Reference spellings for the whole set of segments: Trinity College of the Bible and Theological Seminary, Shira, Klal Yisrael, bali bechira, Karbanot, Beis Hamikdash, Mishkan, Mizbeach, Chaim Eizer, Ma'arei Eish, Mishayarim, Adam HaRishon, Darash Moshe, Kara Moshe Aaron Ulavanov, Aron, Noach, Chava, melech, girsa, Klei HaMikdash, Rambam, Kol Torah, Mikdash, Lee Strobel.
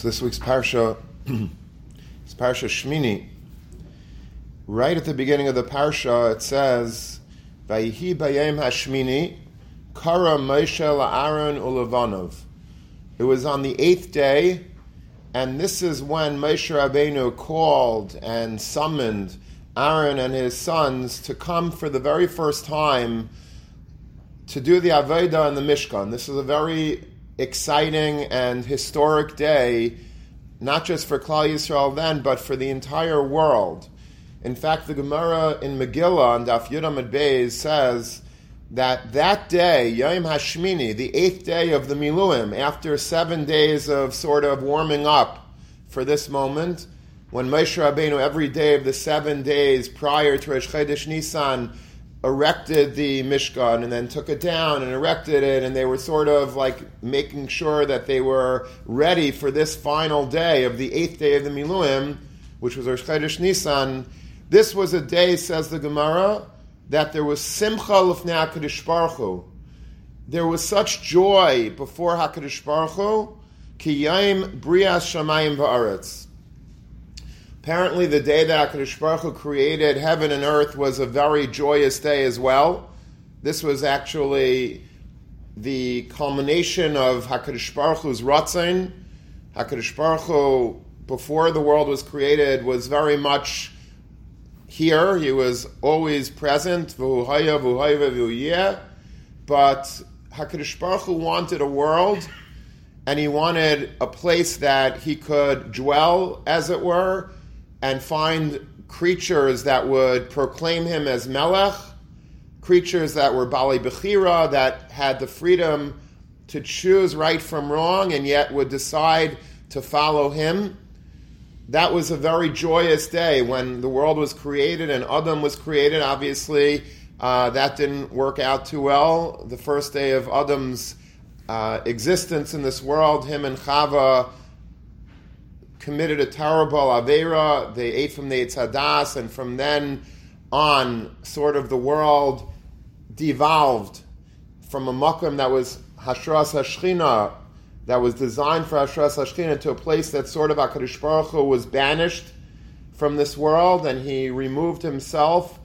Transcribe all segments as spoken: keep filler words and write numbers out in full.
So this week's parsha is parsha Shmini. Right at the beginning of the parsha, it says, "Vayhi bayom hashmini, Kara Moshe Aaron Ulavanov." It was on the eighth day, and this is when Moshe Rabbeinu called and summoned Aron and his sons to come for the very first time to do the avodah in the Mishkan. This is a very exciting and historic day, not just for Klal Yisrael then, but for the entire world. In fact, the Gemara in Megillah and Daf Yud Amid Beis says that that day, Yom Hashmini, the eighth day of the Miluim, after seven days of sort of warming up for this moment, when Moshe Rabbeinu, every day of the seven days prior to Rosh Chodesh Nisan, erected the Mishkan and then took it down and erected it, and they were sort of like making sure that they were ready for this final day of the eighth day of the Miluim, which was Rosh Chodesh Nisan. This was a day, says the Gemara, that there was simcha l'fnei HaKadosh Baruch Hu. There was such joy before HaKadosh Baruch Hu, ki yom brias shamayim va'aretz. Apparently, the day that HaKadosh Baruch Hu created heaven and earth was a very joyous day as well. This was actually the culmination of HaKadosh Baruch Hu's Ratzon. HaKadosh Baruch Hu, before the world was created, was very much here. He was always present. V'hu haya, v'hu haya, v'hu yeh. But HaKadosh Baruch Hu wanted a world, and he wanted a place that he could dwell, as it were, and find creatures that would proclaim him as Melech, creatures that were Bali Bechira, that had the freedom to choose right from wrong and yet would decide to follow him. That was a very joyous day when the world was created and Adam was created. Obviously, uh, that didn't work out too well. The first day of Adam's uh, existence in this world, him and Chava committed a terrible Avera. They ate from the Eitz Hadas, and from then on, sort of the world devolved from a makom that was Hashras Hashchina, that was designed for Hashras Hashchina, to a place that sort of HaKadosh Baruch Hu was banished from this world, and he removed himself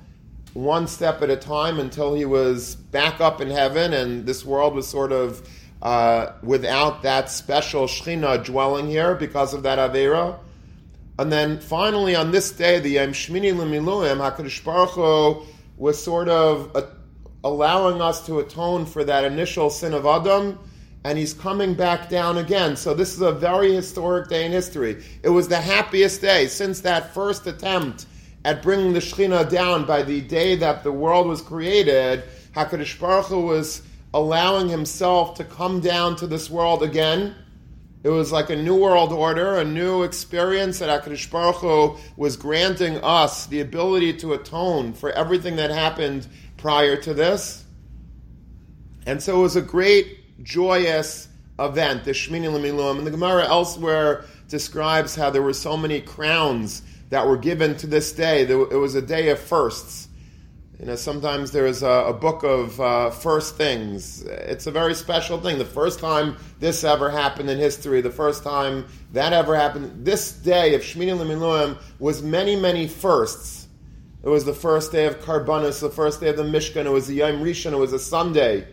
one step at a time until he was back up in heaven, and this world was sort of Uh, without that special Shechina dwelling here because of that Avera. And then finally on this day, the Yom Shmini L'Miluim, HaKadosh Baruch Hu was sort of a, allowing us to atone for that initial sin of Adam, and he's coming back down again. So this is a very historic day in history. It was the happiest day since that first attempt at bringing the Shechina down by the day that the world was created. HaKadosh Baruch Hu was allowing himself to come down to this world again. It was like a new world order, a new experience that HaKadosh Baruch Hu was granting us the ability to atone for everything that happened prior to this. And so it was a great, joyous event, the Shmini L'Miluim. And the Gemara elsewhere describes how there were so many crowns that were given to this day. It was a day of firsts. You know, sometimes there is a, a book of uh, first things. It's a very special thing. The first time this ever happened in history, the first time that ever happened. This day of Shmini L'Miluim was many, many firsts. It was the first day of Karbanot, the first day of the Mishkan. It was the Yom Rishon. It was a Sunday.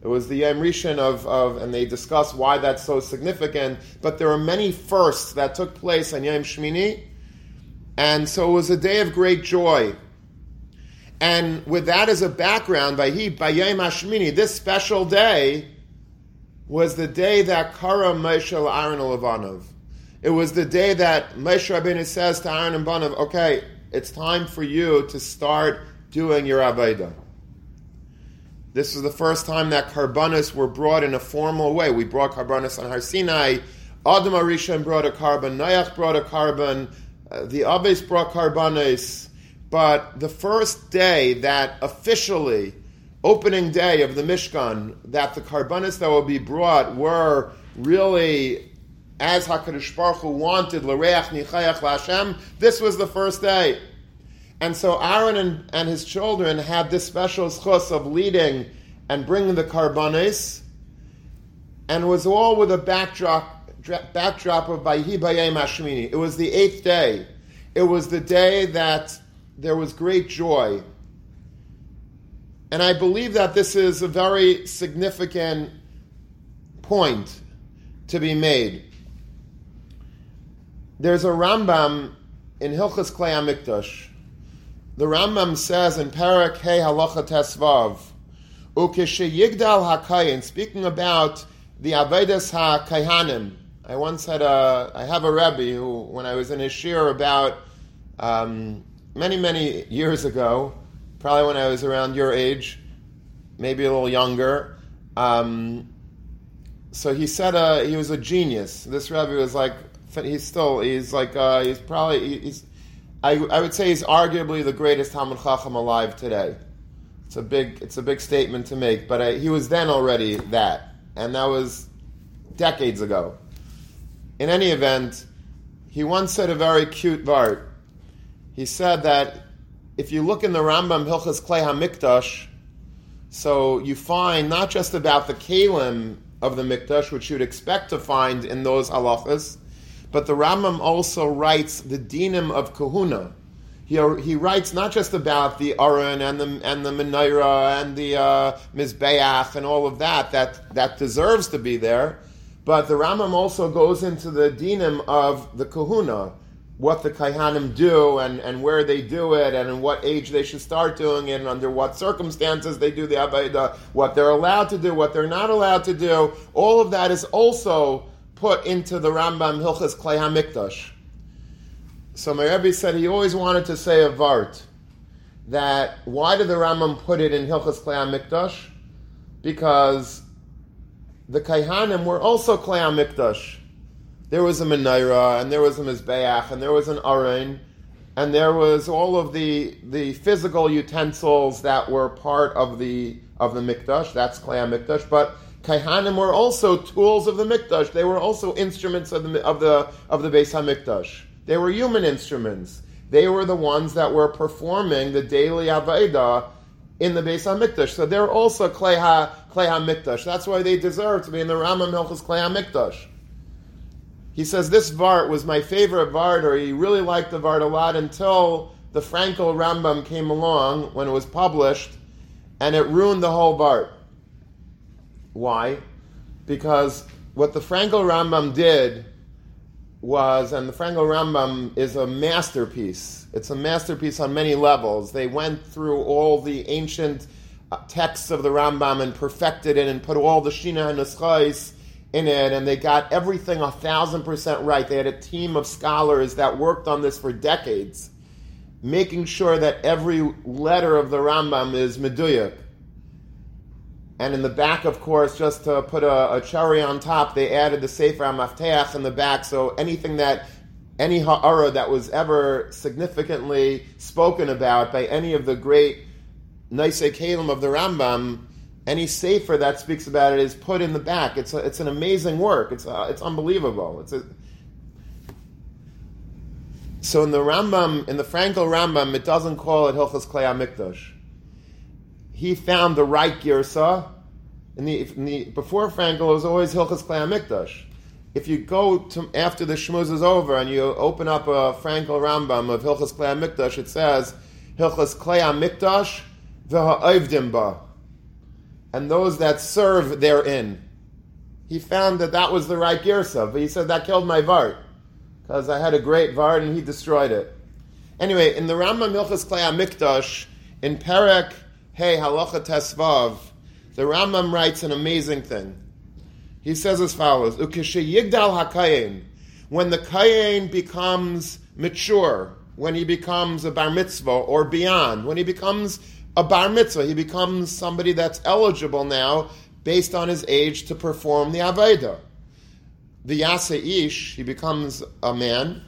It was the Yom Rishon of, of, and they discuss why that's so significant. But there were many firsts that took place on Yom Shmini. And so it was a day of great joy. And with that as a background, by Vayhi bayom hashmini, this special day was the day that Kara Moshe Aaron Ulavanov. It was the day that Moshe Rabbeinu says to Aaron and Banav, okay, it's time for you to start doing your avodah. This was the first time that Karbanos were brought in a formal way. We brought Karbanos on Har Sinai. Adam HaRishon brought a Karban. Noach brought a Karban. Uh, the Aves brought Karbanos. But the first day that officially, opening day of the Mishkan, that the Karbanos that will be brought were really, as HaKadosh Baruch Hu wanted, l'reach nichayach l'Hashem, this was the first day. And so Aaron and, and his children had this special zchus of leading and bringing the Karbanos, and it was all with a backdrop backdrop of Vayhi bayom hashmini. It was the eighth day. It was the day that there was great joy. And I believe that this is a very significant point to be made. There's a Rambam in Hilchas Klei HaMikdash. The Rambam says in Parak Hey Halacha Tesvav, Ukeshe Yigdal HaKayin, speaking about the avodas ha-kaihanim. I once had a, I have a Rebbe who, when I was in his shir about um, many, many years ago, probably when I was around your age, maybe a little younger, um, so he said uh, he was a genius. This Rebbe was like, he's still, he's like, uh, he's probably, he's, I, I would say he's arguably the greatest Talmid Chacham alive today. It's a big, it's a big statement to make, but I, he was then already that, and that was decades ago. In any event, he once said a very cute vart. He said that if you look in the Rambam Hilchas Klei HaMikdash, so you find not just about the kalim of the Mikdash, which you'd expect to find in those halachas, but the Rambam also writes the Dinim of Kahuna. He, he writes not just about the Aron and the and the Menorah and the uh, Mizbeach and all of that, that that deserves to be there, but the Rambam also goes into the Dinim of the Kahuna, what the Kaihanim do and, and where they do it and in what age they should start doing it and under what circumstances they do the avodah, what they're allowed to do, what they're not allowed to do. All of that is also put into the Rambam Hilchas Klei HaMikdash. So my Rebbe said he always wanted to say a vart, that why did the Rambam put it in Hilchas Klei HaMikdash? Because the Kaihanim were also Klei HaMikdash. There was a Menorah, and there was a Mizbeach, and there was an Aron, and there was all of the the physical utensils that were part of the of the Mikdash. That's Klei HaMikdash. But Kaihanim were also tools of the Mikdash. They were also instruments of the of the of the Beis Hamikdash. They were human instruments. They were the ones that were performing the daily avodah in the Beis Hamikdash. So they're also Klei Ha Klei HaMikdash. That's why they deserve to be in the Rambam Hilchos Klei HaMikdash. He says this vart was my favorite vart, or he really liked the vart a lot until the Frankel Rambam came along when it was published, and it ruined the whole vart. Why? Because what the Frankel Rambam did was, and the Frankel Rambam is a masterpiece. It's a masterpiece on many levels. They went through all the ancient texts of the Rambam and perfected it and put all the Shina and Neschais in it, and they got everything a thousand percent right. They had a team of scholars that worked on this for decades, making sure that every letter of the Rambam is meduyek. And in the back, of course, just to put a, a cherry on top, they added the Sefer HaMafteach in the back, so anything that, any ha'ara that was ever significantly spoken about by any of the great Nisei Kalim of the Rambam, any sefer that speaks about it is put in the back. It's a, it's an amazing work. It's a, it's unbelievable. It's a... So in the Rambam, in the Frankel Rambam, it doesn't call it Hilchas Klei HaMikdash. He found the right girsa. In the, in the before Frankel, it was always Hilchas Klei HaMikdash. If you go to after the shmuz is over and you open up a Frankel Rambam of Hilchas Klei HaMikdash, it says Hilchas Klei HaMikdash v'ha'ovdim ba, and those that serve therein. He found that that was the right girsa, but he said that killed my vart, because I had a great vart and he destroyed it. Anyway, in the Rambam Hilchas Klei HaMikdash, in Perek Hey Halacha Tesvav, the Rambam writes an amazing thing. He says as follows: Ukeshe Yigdal HaKayin, when the Kayin becomes mature, when he becomes a bar mitzvah or beyond, when he becomes a bar mitzvah, he becomes somebody that's eligible now, based on his age, to perform the avodah. The yaseh ish, he becomes a man.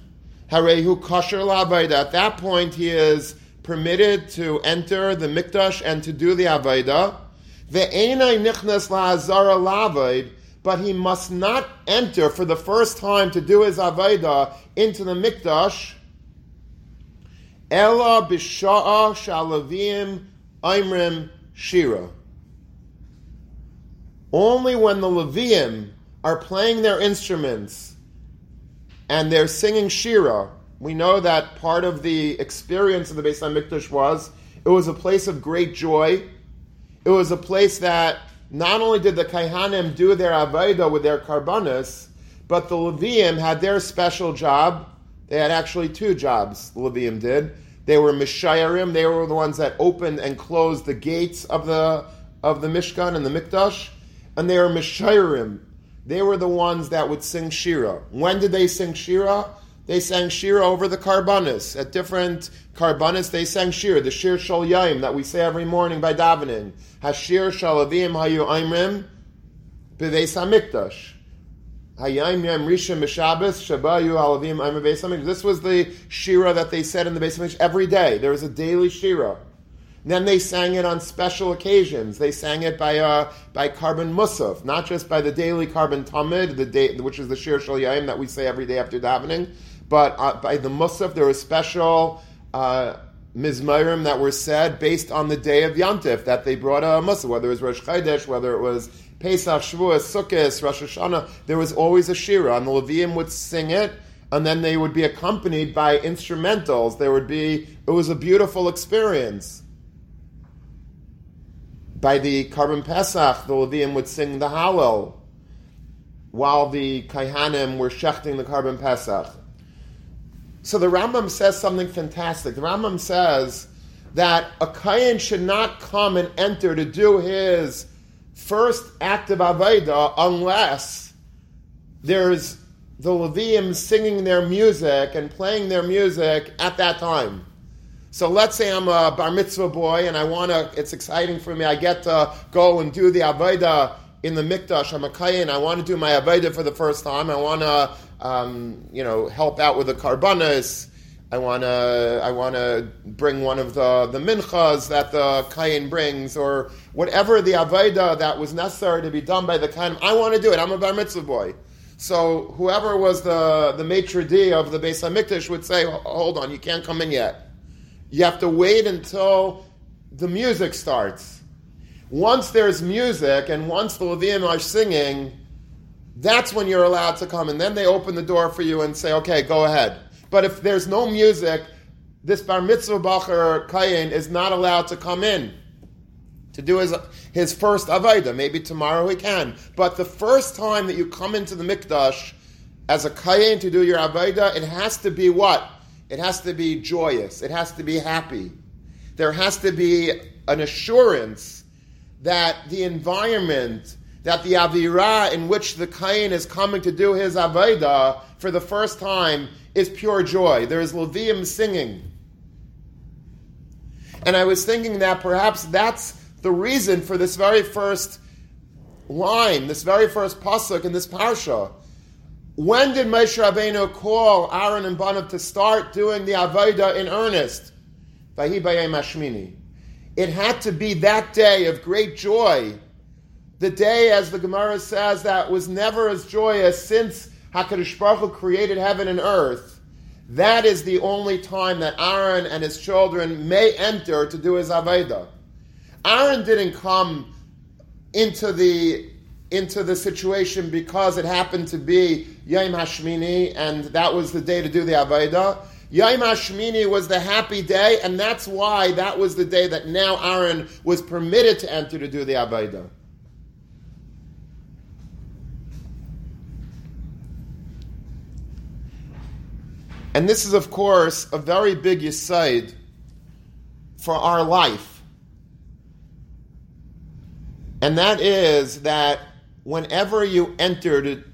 Harehu kosher la'avodah. At that point, he is permitted to enter the mikdash and to do the avodah. Ve'enai nichnas la'azara la'avod, but he must not enter for the first time to do his avodah into the mikdash. Ela b'sha'a sha'leviim Imrim Shira. Only when the Levi'im are playing their instruments and they're singing Shira. We know that part of the experience of the Beis Hamikdash was it was a place of great joy. It was a place that not only did the kaihanim do their avodah with their Karbanot, but the Levi'im had their special job. They had actually two jobs, the Levi'im did. They were Mishayarim. They were the ones that opened and closed the gates of the of the Mishkan and the Mikdash. And they were Mishayarim. They were the ones that would sing Shira. When did they sing Shira? They sang Shira over the Karbanot. At different Karbanot, they sang Shira. The Shir Shal Yaim that we say every morning by davening. Hashir Shal Levi'im Hayu Aimrim B'Beis HaMikdash. This was the Shira that they said in the Beis Hamikdash every day. There was a daily Shira. And then they sang it on special occasions. They sang it by uh, by Karban Musaf, not just by the daily Karban Tamid, the day, which is the Shir Shal Yaim that we say every day after davening, but uh, by the Musaf there was special uh, Mizmerim that were said based on the day of Yantif that they brought a Musaf, whether it was Rosh Chodesh, whether it was Pesach, Shavuos, Sukkos, Rosh Hashanah. There was always a Shira, and the Levi'im would sing it, and then they would be accompanied by instrumentals. There would be, it was a beautiful experience. By the Karban Pesach, the Levi'im would sing the Hallel, while the Kaihanim were shechting the Karban Pesach. So the Rambam says something fantastic. The Rambam says that a Kayin should not come and enter to do his first act of avodah unless there's the Levi'im singing their music and playing their music at that time. So let's say I'm a bar mitzvah boy and I want to, it's exciting for me, I get to go and do the avodah in the Mikdash. I'm a kayin, I want to do my avodah for the first time. I want to, um, you know, help out with the karbanos. I want to I want to bring one of the, the minchas that the kayin brings, or whatever the avodah that was necessary to be done by the kayin. I want to do it. I'm a bar mitzvah boy. So whoever was the, the maitre d' of the Beis HaMikdash would say, hold on, you can't come in yet. You have to wait until the music starts. Once there's music and once the Levi'im are singing, that's when you're allowed to come. And then they open the door for you and say, okay, go ahead. But if there's no music, this bar mitzvah bacher kayin is not allowed to come in to do his his first avodah. Maybe tomorrow he can. But the first time that you come into the mikdash as a kayin to do your avodah, it has to be what? It has to be joyous. It has to be happy. There has to be an assurance that the environment, that the avira in which the kayin is coming to do his avodah for the first time is pure joy. There is Levi'im singing. And I was thinking that perhaps that's the reason for this very first line, this very first pasuk in this parsha. When did Moshe Rabbeinu call Aaron and Banav to start doing the avodah in earnest? Vayhi bayom hashmini. It had to be that day of great joy. The day, as the Gemara says, that was never as joyous since ha-Kadosh Baruch Hu created heaven and earth. That is the only time that Aaron and his children may enter to do his avodah. Aaron didn't come into the into the situation because it happened to be Yom Hashmini and that was the day to do the avodah. Yom Hashmini was the happy day, and that's why that was the day that now Aaron was permitted to enter to do the avodah. And this is, of course, a very big yesod for our life. And that is that whenever you enter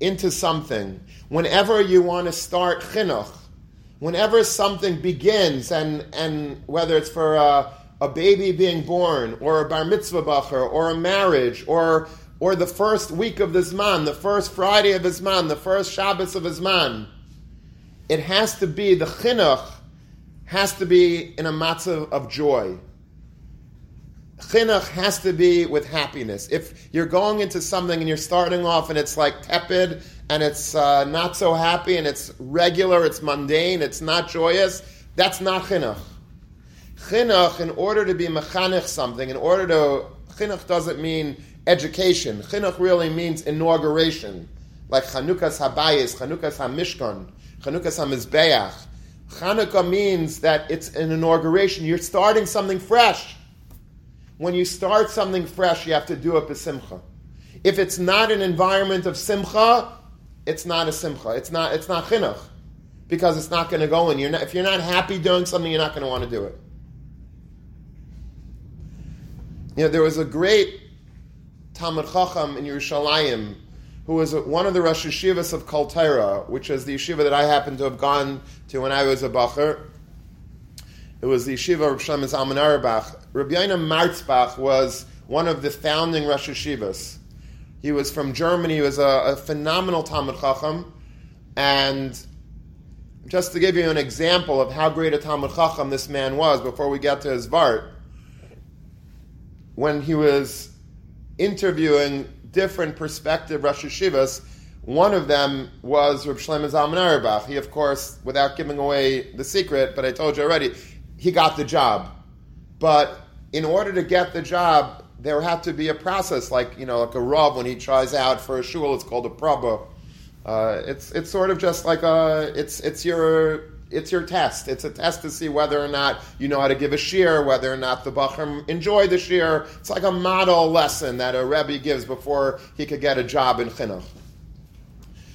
into something, whenever you want to start chinuch, whenever something begins, and, and whether it's for a, a baby being born, or a bar mitzvah bacher, or a marriage, or or the first week of the Zman, the first Friday of the Zman, the first Shabbos of the Zman, it has to be, the chinuch has to be in a matzav of joy. Chinuch has to be with happiness. If you're going into something and you're starting off and it's like tepid and it's uh, not so happy and it's regular, it's mundane, it's not joyous, that's not chinuch. Chinuch, in order to be mechanech something, in order to, chinuch doesn't mean education. Chinuch really means inauguration, like Chanukah's Habayis, Chanukah's HaMishkan, Chanukah's HaMizbeach. Chanukah means that it's an inauguration. You're starting something fresh. When you start something fresh, you have to do it b'simcha. If it's not an environment of simcha, it's not a simcha. It's not it's not chinuch, because it's not going to go in. You're not, if you're not happy doing something, you're not going to want to do it. You know, there was a great Talmud Chacham in Yerushalayim who was one of the Rosh Yeshivas of Kaltera, which is the yeshiva that I happened to have gone to when I was a bacher. It was the yeshiva of Shlomo Zalman Auerbach. Rabbi Yoinam Marzbach was one of the founding Rosh Yeshivas. He was from Germany. He was a, a phenomenal Talmud Chacham. And just to give you an example of how great a Talmud Chacham this man was, before we get to his vart, when he was interviewing different perspective Rosh Yeshivas, one of them was Reb Shlomo Zalman Auerbach. He, of course, without giving away the secret, but I told you already, he got the job. But in order to get the job, there had to be a process, like, you know, like a Rav when he tries out for a shul, it's called a praba. Uh, it's it's sort of just like a it's it's your it's your test. It's a test to see whether or not you know how to give a shir, whether or not the bachur enjoy the shir. It's like a model lesson that a Rebbe gives before he could get a job in chinuch.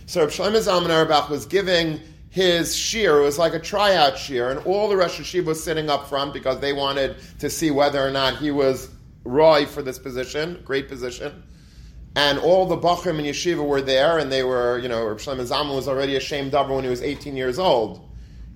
So Reb Shlomo Zalman Auerbach was giving his shir. It was like a tryout shir, and all the Rosh Yeshiva was sitting up front because they wanted to see whether or not he was roy for this position, great position. And all the Bachrim and Yeshiva were there, and they were, you know, Reb Shlomo Zalman was already a Shem Davar when he was eighteen years old.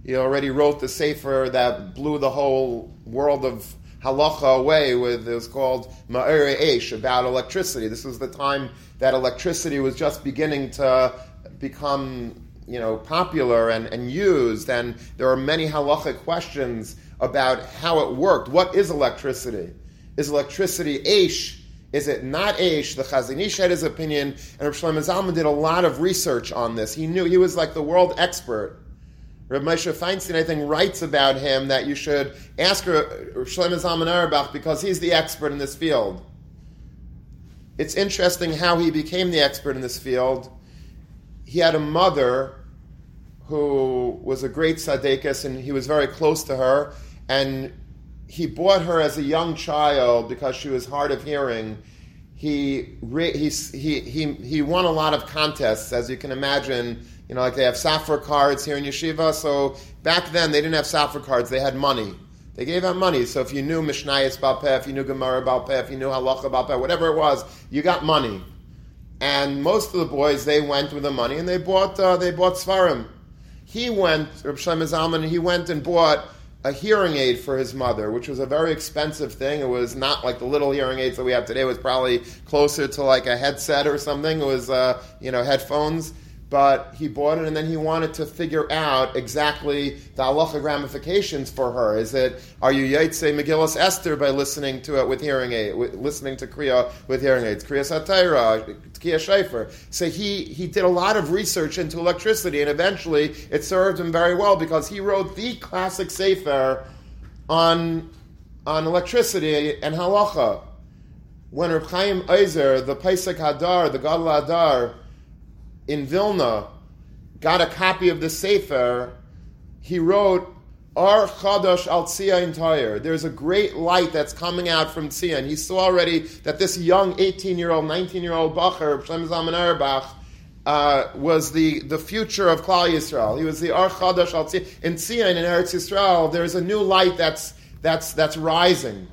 He already wrote the Sefer that blew the whole world of halacha away with, it was called Ma'arei Eish, about electricity. This was the time that electricity was just beginning to become, you know, popular and, and used, and there are many halachic questions about how it worked. What is electricity? Is electricity Eish? Is it not Eish? The Chazanish had his opinion, and Reb Shlomo Zalman did a lot of research on this. He knew, he was like the world expert. Reb Moshe Feinstein, I think, writes about him that you should ask Reb Shlomo Zalman Auerbach because he's the expert in this field. It's interesting how he became the expert in this field. He had a mother who was a great tzaddikus, and he was very close to her, and he bought her as a young child because she was hard of hearing. He he he he he won a lot of contests, as you can imagine. You know, like they have safra cards here in yeshiva. So back then they didn't have safra cards; they had money. They gave out money. So if you knew Mishnayos Baal Peh, if you knew Gemara Baal Peh, if you knew Halacha Baal Peh, whatever it was, you got money. And most of the boys, they went with the money and they bought uh, they bought svarim. He went, Reb Shlomo Zalman, he went and bought a hearing aid for his mother, which was a very expensive thing. It was not like the little hearing aids that we have today. It was probably closer to like a headset or something. It was, uh, you know, headphones. But he bought it, and then he wanted to figure out exactly the halachic ramifications for her. Is it, are you Yotze Megillas Esther by listening to it with hearing aid, with, listening to Kriya with hearing aids, Kriya Satira, Kriya Shaifer. So he, he did a lot of research into electricity, and eventually it served him very well because he wrote the classic sefer on on electricity and halacha. When Reb Chaim Eizer, the Pesach Hadar, the Gadol Hadar, in Vilna, got a copy of the Sefer, he wrote, Ar Chadosh al Tzion Toyer. There's a great light that's coming out from Tzion. He saw already that this young eighteen-year-old, nineteen-year-old Bacher, Shlomo Zalman Auerbach, uh, was the, the future of Klal Yisrael. He was the Ar Chadosh al Tzion. In Tzion, in Eretz Yisrael, there's a new light that's that's that's rising.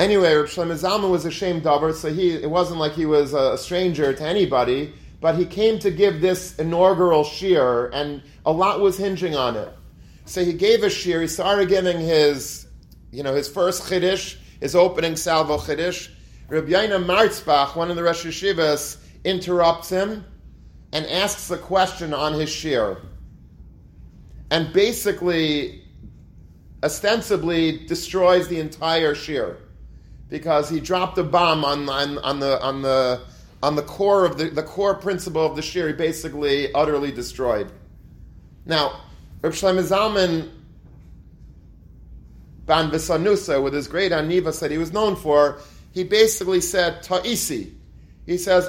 Anyway, Reb Shlomo Zalman was a Shem Davar, so he it wasn't like he was a stranger to anybody, but he came to give this inaugural shir, and a lot was hinging on it. So he gave a shir, he started giving his, you know, his first chiddush, his opening salvo chiddush. Reb Yoinam Marzbach, one of the Rosh Yeshivas, interrupts him and asks a question on his shir. And basically, ostensibly, destroys the entire shir, because he dropped a bomb on, on, on the on the on the core of the, the core principle of the shir. He basically utterly destroyed. Now, Reb Shlomo Zalman Ban Visanusa, with his great anivas that he was known for, he basically said, Ta'isi. He says,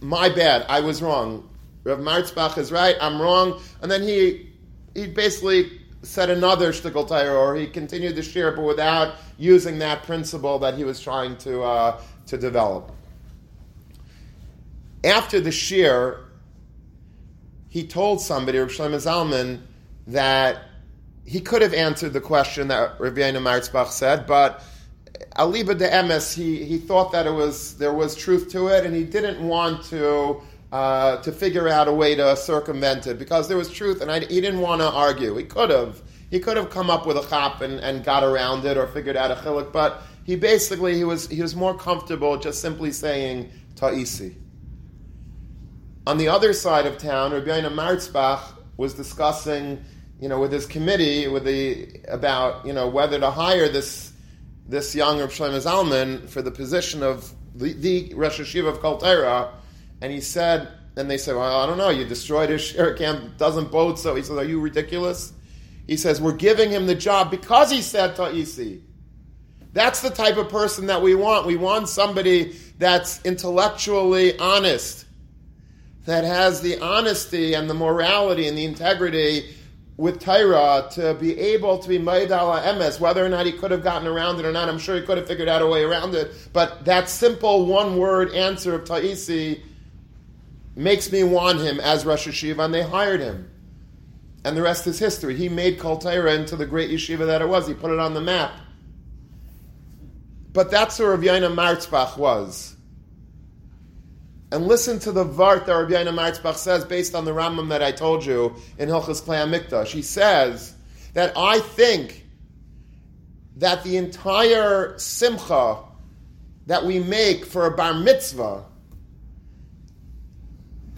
my bad, I was wrong. Rav Marzbach is right, I'm wrong. And then he he basically said another shtickle tire, or he continued the shir, but without using that principle that he was trying to uh, to develop. After the shir, he told somebody, Rav Shlomo Zalman, that he could have answered the question that Rav Yehuda Marzbach said, but Aliba de Emes, he he thought that it was there was truth to it, and he didn't want to uh, to figure out a way to circumvent it because there was truth, and I, he didn't want to argue. He could have he could have come up with a chop and, and got around it or figured out a chiluk, but he basically he was he was more comfortable just simply saying ta'isi. On the other side of town, Rav Yehuda Marzbach was discussing, you know, with his committee, with the about you know whether to hire this. this young Rav Shlomo Zalman for the position of the, the Rosh Hashiva of Kol Torah, and he said, and they said, well, I don't know, you destroyed his shir camp, doesn't boat, so he says, are you ridiculous? He says, we're giving him the job because he said Ta'isi. That's the type of person that we want. We want somebody that's intellectually honest, that has the honesty and the morality and the integrity with Torah to be able to be Ma'id ala Emes, whether or not he could have gotten around it or not. I'm sure he could have figured out a way around it. But that simple one-word answer of Ta'isi makes me want him as Rosh Yeshiva, and they hired him. And the rest is history. He made Kol Torah into the great yeshiva that it was. He put it on the map. But that's who Rav Yehuda Marzbach was. And listen to the vart that Rav Yehuda Marzbach says based on the Rambam that I told you in Hilchas Klei HaMikdash. He says that I think that the entire simcha that we make for a bar mitzvah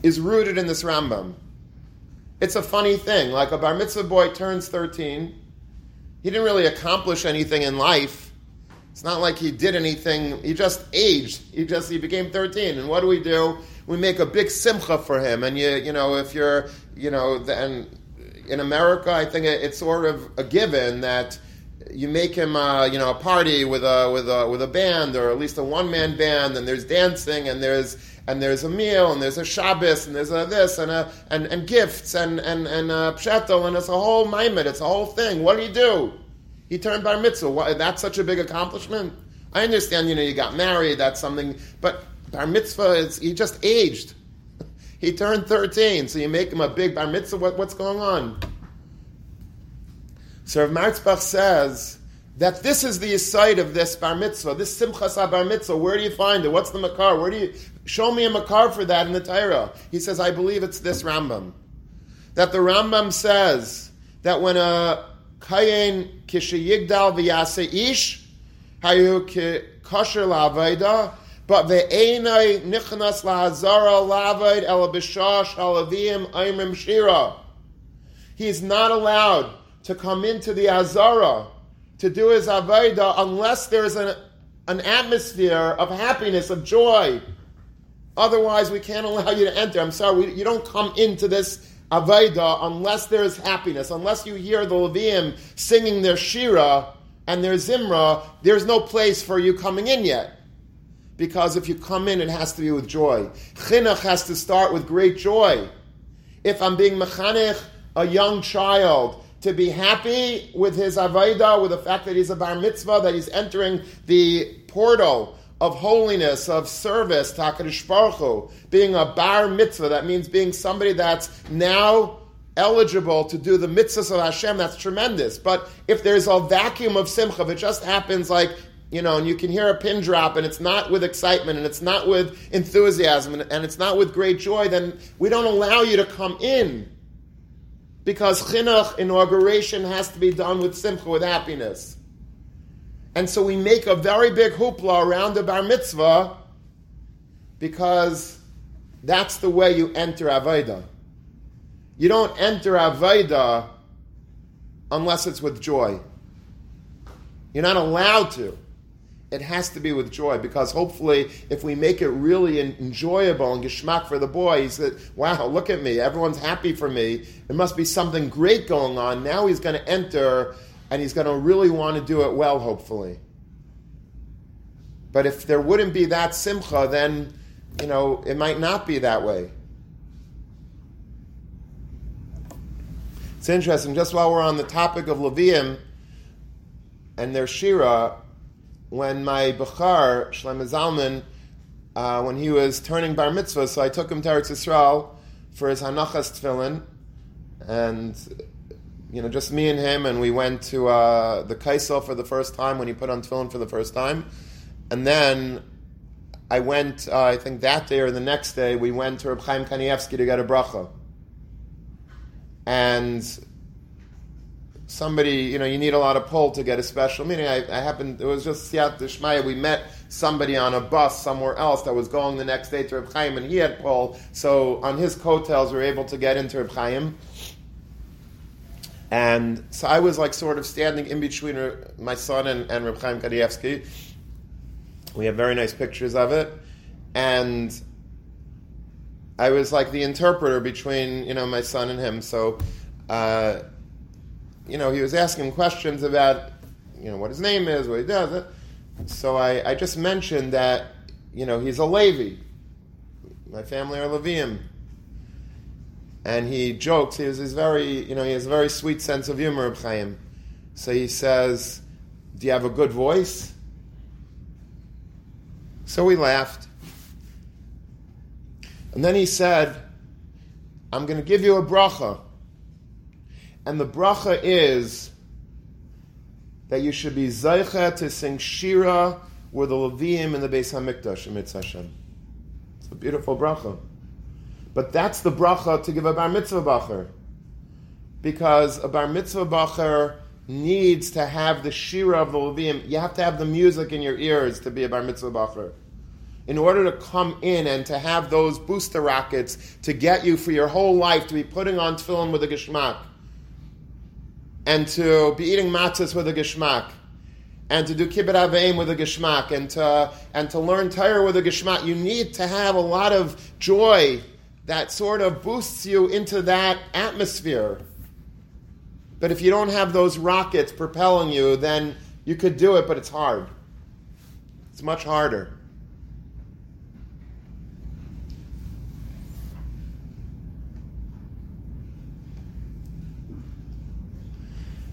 is rooted in this Rambam. It's a funny thing. Like a bar mitzvah boy turns thirteen. He didn't really accomplish anything in life. It's not like he did anything. He just aged. He just he became thirteen. And what do we do? We make a big simcha for him. And you you know if you're you know and in America, I think it's sort of a given that you make him uh, you know a party with a with a with a band, or at least a one man band. And there's dancing, and there's and there's a meal, and there's a Shabbos, and there's a this, and a and, and gifts, and and and a pshetel, and it's a whole maimed. It's a whole thing. What do you do? He turned bar mitzvah. Why, that's such a big accomplishment? I understand, you know, you got married, that's something. But bar mitzvah, is, he just aged. He turned thirteen, so you make him a big bar mitzvah. What, what's going on? So Rav Marzbach says that this is the site of this bar mitzvah, this simchas ha-bar mitzvah. Where do you find it? What's the makar? Where do you show me a makar for that in the Torah? He says, I believe it's this Rambam. That the Rambam says that when a Kayin kishayigdal v'yase ish hayu k'kosher la'avayda but ve'enai nichnas la'azara la'avayd ela b'shash ha'levim aimrim shira. He is not allowed to come into the azara to do his avayda unless there is an an atmosphere of happiness, of joy. Otherwise, we can't allow you to enter. I'm sorry, we, you don't come into this Aveda, unless there is happiness, unless you hear the Levi'im singing their Shira and their Zimra, there's no place for you coming in yet. Because if you come in, it has to be with joy. Chinuch has to start with great joy. If I'm being mechanech, a young child, to be happy with his Aveda, with the fact that he's a bar mitzvah, that he's entering the portal of holiness, of service, to HaKadosh Baruch Hu, being a bar mitzvah, that means being somebody that's now eligible to do the mitzvahs of Hashem, that's tremendous. But if there's a vacuum of simcha, if it just happens like, you know, and you can hear a pin drop, and it's not with excitement, and it's not with enthusiasm, and it's not with great joy, then we don't allow you to come in. Because chinuch, inauguration, has to be done with simcha, with happiness. And so we make a very big hoopla around the bar mitzvah because that's the way you enter Avodah. You don't enter Avodah unless it's with joy. You're not allowed to. It has to be with joy because hopefully if we make it really enjoyable and geshmak for the boy, he said, wow, look at me. Everyone's happy for me. There must be something great going on. Now he's going to enter and he's going to really want to do it well, hopefully. But if there wouldn't be that simcha, then, you know, it might not be that way. It's interesting, just while we're on the topic of Levi'im and their Shira, when my Bechar, Shlomo Zalman, uh, when he was turning bar mitzvah, so I took him to Eretz Yisrael for his Hanachas Tefillin, and, you know, just me and him, and we went to uh, the Kaisel for the first time when he put on Tefillin for the first time. And then I went, uh, I think that day or the next day, we went to Reb Chaim Kanievsky to get a bracha. And somebody, you know, you need a lot of pull to get a special meeting. I, I happened, it was just Siyat Dishmaya, we met somebody on a bus somewhere else that was going the next day to Reb Chaim, and he had pull. So on his coattails, we were able to get into Reb Chaim. And so I was like sort of standing in between my son and, and Reb Chaim Kanievsky. We have very nice pictures of it. And I was like the interpreter between, you know, my son and him. So, uh, you know, he was asking questions about, you know, what his name is, what he does. So I, I just mentioned that, you know, he's a Levi. My family are Levi'im. And he jokes. He was, he's very, you know, he has a very sweet sense of humor, Reb Chaim. So he says, "Do you have a good voice?" So we laughed. And then he said, "I'm going to give you a bracha. And the bracha is that you should be zeicha to sing Shira with the Levi'im in the Beis Hamikdash, Emitz Hashem." It's a beautiful bracha. But that's the bracha to give a bar mitzvah bacher. Because a bar mitzvah bacher needs to have the Shira of the Levi'im. You have to have the music in your ears to be a bar mitzvah bacher. In order to come in and to have those booster rockets to get you for your whole life to be putting on tefillin with a geshmak, and to be eating matzahs with a geshmak, and to do kibbut aveim with a geshmak, and to and to learn Torah with a geshmak, you need to have a lot of joy that sort of boosts you into that atmosphere. But if you don't have those rockets propelling you, then you could do it, but it's hard. It's much harder.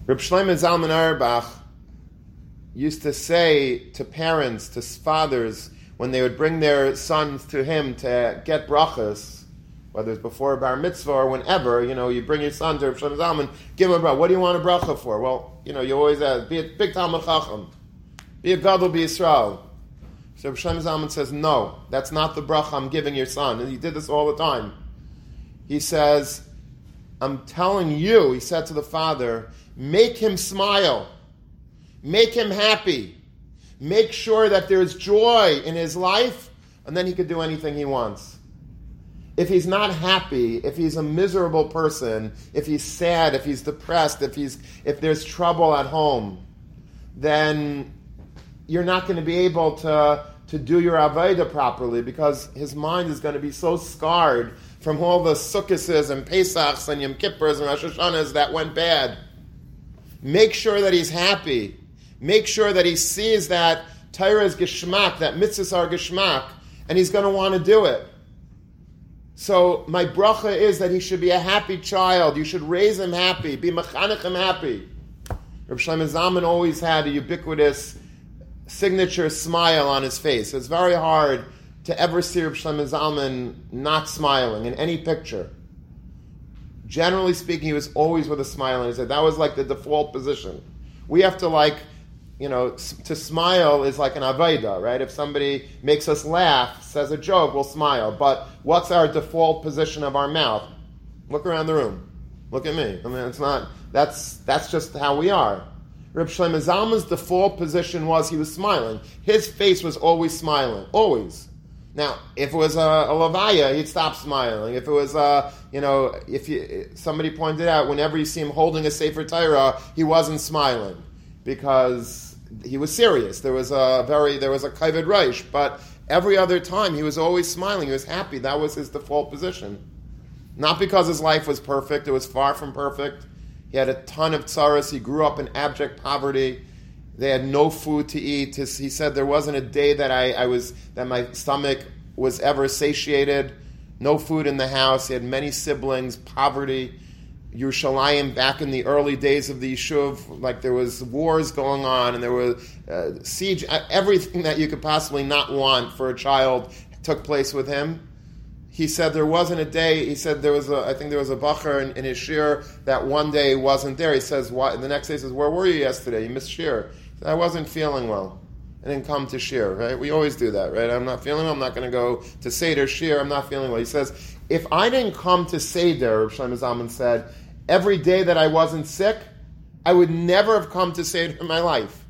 Reb Shlomo Zalman Auerbach used to say to parents, to fathers, when they would bring their sons to him to get brachas, whether it's before a bar mitzvah or whenever, you know, you bring your son to Reb Shlomo Zalman, give him a bracha. What do you want a bracha for? Well, you know, you always ask, be a big Talmud Chacham, be a gadol b'Yisrael. So Reb Shlomo Zalman says, no, that's not the bracha I'm giving your son. And he did this all the time. He says, I'm telling you, he said to the father, make him smile. Make him happy. Make sure that there's joy in his life, and then he could do anything he wants. If he's not happy, if he's a miserable person, if he's sad, if he's depressed, if he's if there's trouble at home, then you're not going to be able to, to do your avodah properly, because his mind is going to be so scarred from all the sukkots and pesachs and yom kippurs and rosh hashanahs that went bad. Make sure that he's happy. Make sure that he sees that Torah is geshmak, that mitzvahs are geshmak, and he's going to want to do it. So my bracha is that he should be a happy child. You should raise him happy. Be mechanech him happy. Reb Shlomo Zalman always had a ubiquitous signature smile on his face. It's very hard to ever see Reb Shlomo Zalman not smiling in any picture. Generally speaking, he was always with a smile, and he said that was like the default position. We have to, like, you know, to smile is like an avodah, right? If somebody makes us laugh, says a joke, we'll smile. But what's our default position of our mouth? Look around the room. Look at me. I mean, it's not, that's that's just how we are. Reb Shlomo Zalman's default position was he was smiling. His face was always smiling, always. Now, if it was a, a levaya, he'd stop smiling. If it was a, you know, if you, somebody pointed out, whenever you see him holding a Sefer Torah, he wasn't smiling because he was serious. There was a very, there was a kavod reish, but every other time he was always smiling. He was happy. That was his default position. Not because his life was perfect. It was far from perfect. He had a ton of tzaras. He grew up in abject poverty. They had no food to eat. His, he said there wasn't a day that I, I was that my stomach was ever satiated. No food in the house. He had many siblings. Poverty. Yerushalayim back in the early days of the Yishuv, like there was wars going on and there was uh, siege. Everything that you could possibly not want for a child took place with him. He said there wasn't a day. He said there was a, I think there was a bacher in, in his shir that one day wasn't there. He says, what? The next day he says, where were you yesterday? You missed shir. He said, I wasn't feeling well. I didn't come to shir, right? We always do that, right? I'm not feeling well. I'm not going to go to Seder shir. I'm not feeling well. He says, if I didn't come to Seder, Rav Shlomo Zalman said, every day that I wasn't sick, I would never have come to Seder in my life.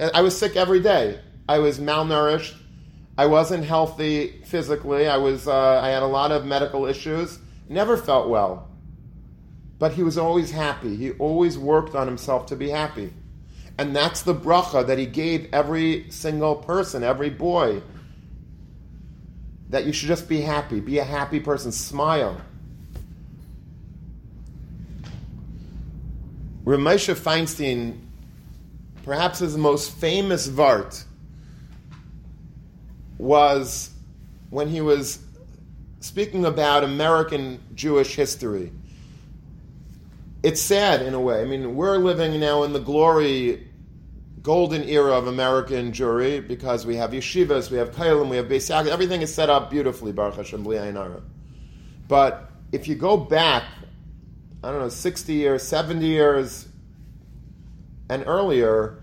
I was sick every day. I was malnourished. I wasn't healthy physically. I was. Uh, I had a lot of medical issues. Never felt well. But he was always happy. He always worked on himself to be happy. And that's the bracha that he gave every single person, every boy. That you should just be happy. Be a happy person. Smile. Reb Moshe Feinstein, perhaps his most famous vart was when he was speaking about American Jewish history. It's sad in a way. I mean, we're living now in the glory, golden era of American Jewry because we have yeshivas, we have kaihanim, we have Beis Hamikdash. Everything is set up beautifully, Baruch Hashem, bli ayin hara. But if you go back, I don't know, sixty years, seventy years, and earlier,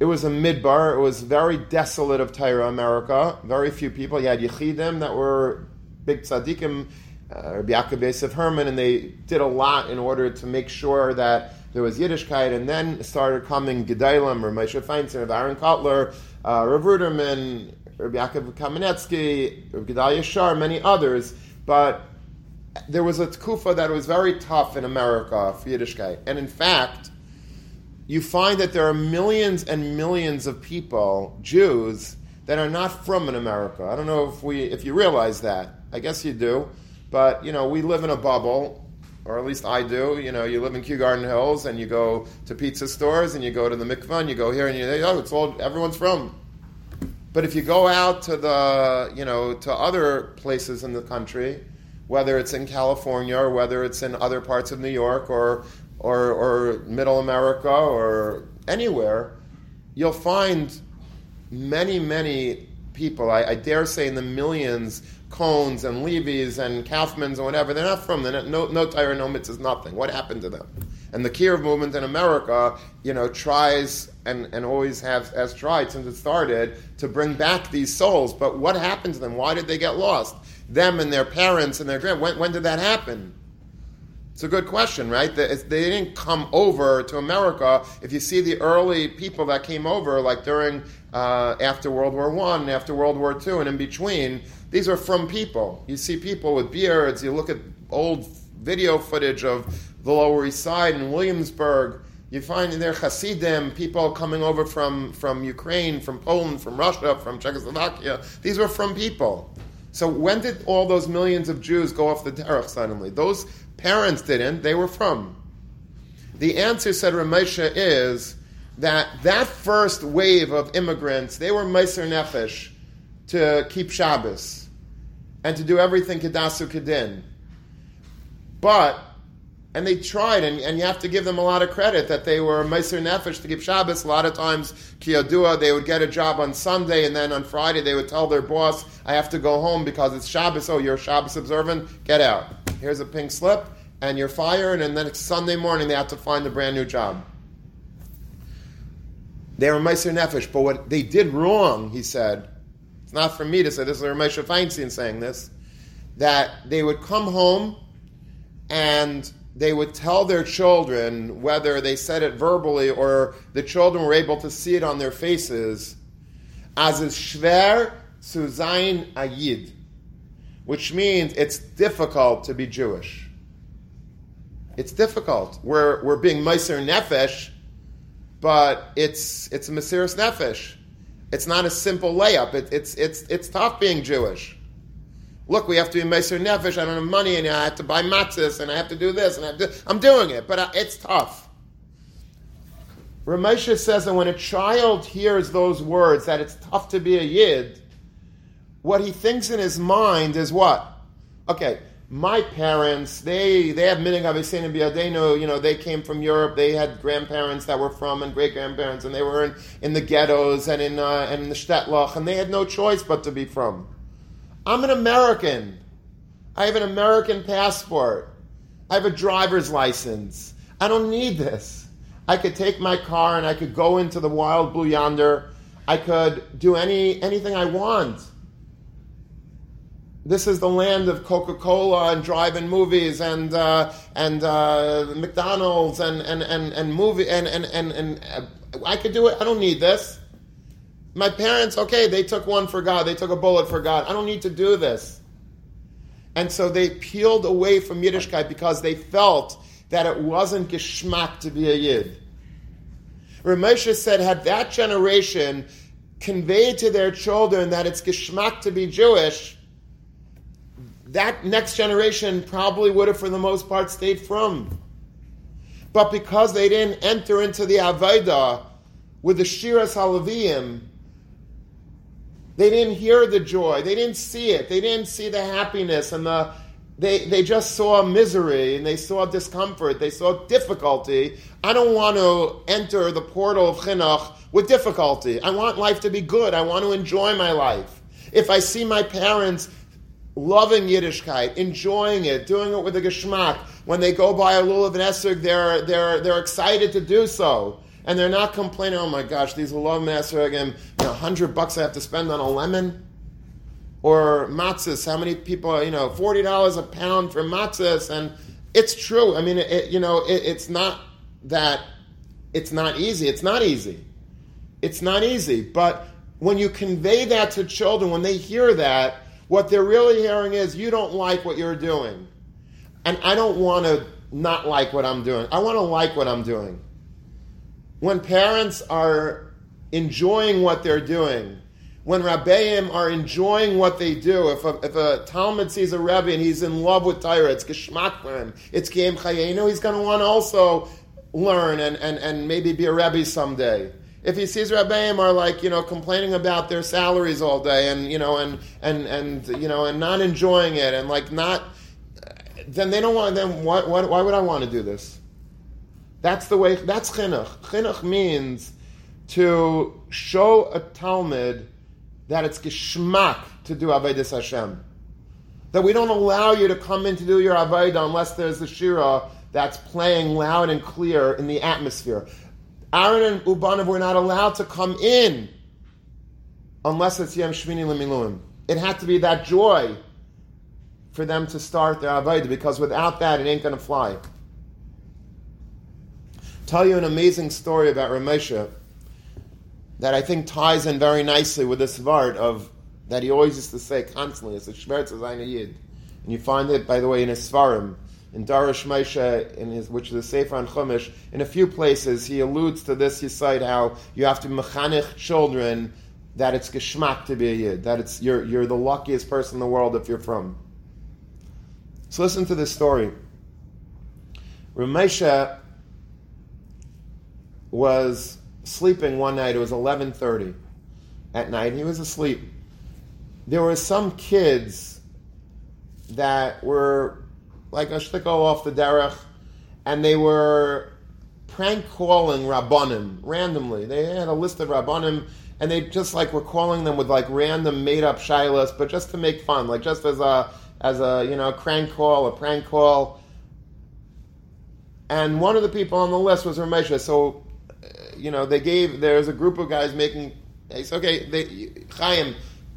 it was a midbar. It was very desolate of Torah, America. Very few people. You had yechidim that were big tzaddikim, uh, Rabbi Yaakov Yosef Herman, and they did a lot in order to make sure that there was Yiddishkeit, and then started coming Gedalim, Rav Moshe Feinstein, Rav Aaron Kotler, uh, Rav Ruderman, Rabbi Yaakov Kamenetsky, Rav Gedalia Shar, many others, but there was a tkufa that was very tough in America for Yiddishkeit. And in fact, you find that there are millions and millions of people, Jews, that are not from in America. I don't know if we, if you realize that. I guess you do. But, you know, we live in a bubble, or at least I do. You know, you live in Kew Garden Hills, and you go to pizza stores, and you go to the mikvah, and you go here, and you oh, it's all, everyone's from. But if you go out to the, you know, to other places in the country, whether it's in California or whether it's in other parts of New York or or, or Middle America or anywhere, you'll find many, many people, I, I dare say in the millions, Cohns and Levies and Kaufmans and whatever, they're not from, they're not, no, no Torah, no mitzvahs, nothing. What happened to them? And the Kiyuv movement in America, you know, tries and, and always have, has tried since it started to bring back these souls. But what happened to them? Why did they get lost? Them and their parents and their grand. When, when did that happen? It's a good question, right? They, they didn't come over to America. If you see the early people that came over, like during, uh, after World War One, after World War Two, and in between, these are from people. You see people with beards. You look at old video footage of the Lower East Side in Williamsburg. You find there Hasidim, people coming over from, from Ukraine, from Poland, from Russia, from Czechoslovakia. These were from people. So when did all those millions of Jews go off the derech suddenly? Those parents didn't. They were from. The answer, said Reb Moshe, is that that first wave of immigrants, they were Meiser Nefesh to keep Shabbos and to do everything Kedasu Kedin. But, and they tried, and, and you have to give them a lot of credit that they were Meiser Nefesh to keep Shabbos. A lot of times, Kiyadua, they would get a job on Sunday, and then on Friday they would tell their boss, I have to go home because it's Shabbos. Oh, you're Shabbos observant? Get out. Here's a pink slip, and you're fired, and then it's Sunday morning they have to find a brand new job. They were Meiser Nefesh, but what they did wrong, he said, it's not for me to say, this is Reb Moshe Feinstein saying this, that they would come home and they would tell their children, whether they said it verbally or the children were able to see it on their faces, as is schwer zu sein a Yid, which means it's difficult to be Jewish. It's difficult. We're we're being Meiser Nefesh, but it's it's a Mesiras Nefesh. It's not a simple layup. It, it's it's it's tough being Jewish. look, we have to be Meser Nefesh, I don't have money, and I have to buy matzahs, and I have to do this, and I have to, I'm doing it, but I, it's tough. Ramesha says that when a child hears those words, that it's tough to be a Yid, what he thinks in his mind is what? Okay, my parents, they they have Minig Aviseinu B'Yadeinu, you know, they came from Europe, they had grandparents that were from, and great-grandparents, and they were in, in the ghettos, and in, uh, and in the Shtetlach, and they had no choice but to be from. I'm an American. I have an American passport. I have a driver's license. I don't need this. I could take my car and I could go into the wild blue yonder. I could do any anything I want. This is the land of Coca-Cola and drive-in movies and uh, and uh, McDonald's and and and and movie and and and, and uh, I could do it. I don't need this. My parents, okay, they took one for God. They took a bullet for God. I don't need to do this. And so they peeled away from Yiddishkeit because they felt that it wasn't geschmack to be a Yid. Reb Moshe said, had that generation conveyed to their children that it's geschmack to be Jewish, that next generation probably would have, for the most part, stayed from. But because they didn't enter into the avodah with the Shiras HaLevi'im, they didn't hear the joy. They didn't see it. They didn't see the happiness. And the they, they just saw misery, and they saw discomfort. They saw difficulty. I don't want to enter the portal of Chinuch with difficulty. I want life to be good. I want to enjoy my life. If I see my parents loving Yiddishkeit, enjoying it, doing it with a geschmack, when they go by a lulav and esrog, they're, they're, they're excited to do so. And they're not complaining, oh my gosh, these lulav master again, you know, one hundred bucks I have to spend on a lemon? Or matzahs, how many people, are, you know, forty dollars a pound for matzahs? And it's true. I mean, it, you know, it, it's not that it's not easy. It's not easy. It's not easy. But when you convey that to children, when they hear that, what they're really hearing is, you don't like what you're doing. And I don't want to not like what I'm doing. I want to like what I'm doing. When parents are enjoying what they're doing, when Rabbeim are enjoying what they do, if a, if a Talmud sees a Rebbe and he's in love with Torah, it's geschmack for him, it's Geim Chayenu, he's going to want to also learn and, and, and maybe be a Rebbe someday. If he sees Rabbeim are like, you know, complaining about their salaries all day and, you know, and, and, and, you know, and not enjoying it and like not, then they don't want, then why, why, why would I want to do this? That's the way, that's chinuch. Chinuch means to show a Talmud that it's geschmack to do avodas Hashem. That we don't allow you to come in to do your avodah unless there's the Shira that's playing loud and clear in the atmosphere. Aron and Ubanov were not allowed to come in unless it's Yom Shmini L'Miluim. It had to be that joy for them to start their avodah, because without that it ain't going to fly. Tell you an amazing story about Reb Moshe that I think ties in very nicely with this vart of that he always used to say constantly. It's a shmertz zayin yid, and you find it, by the way, in his Svarim, in Darash Moshe, in his, which is a sefer on Chumash. In a few places, he alludes to this. You cite how you have to mechanech children that it's geschmack to be a yid, that it's you're you're the luckiest person in the world if you're from. So listen to this story. Reb Moshe was sleeping one night. It was eleven thirty at night. He was asleep. There were some kids that were like a shtickle off the derech, and they were prank calling rabbanim randomly. They had a list of rabbanim, and they just like were calling them with like random made up shilas, but just to make fun, like just as a as a you know crank call, a prank call. And one of the people on the list was Reb Moshe. So you know, they gave, there's a group of guys making, they said, okay, they, Chaim,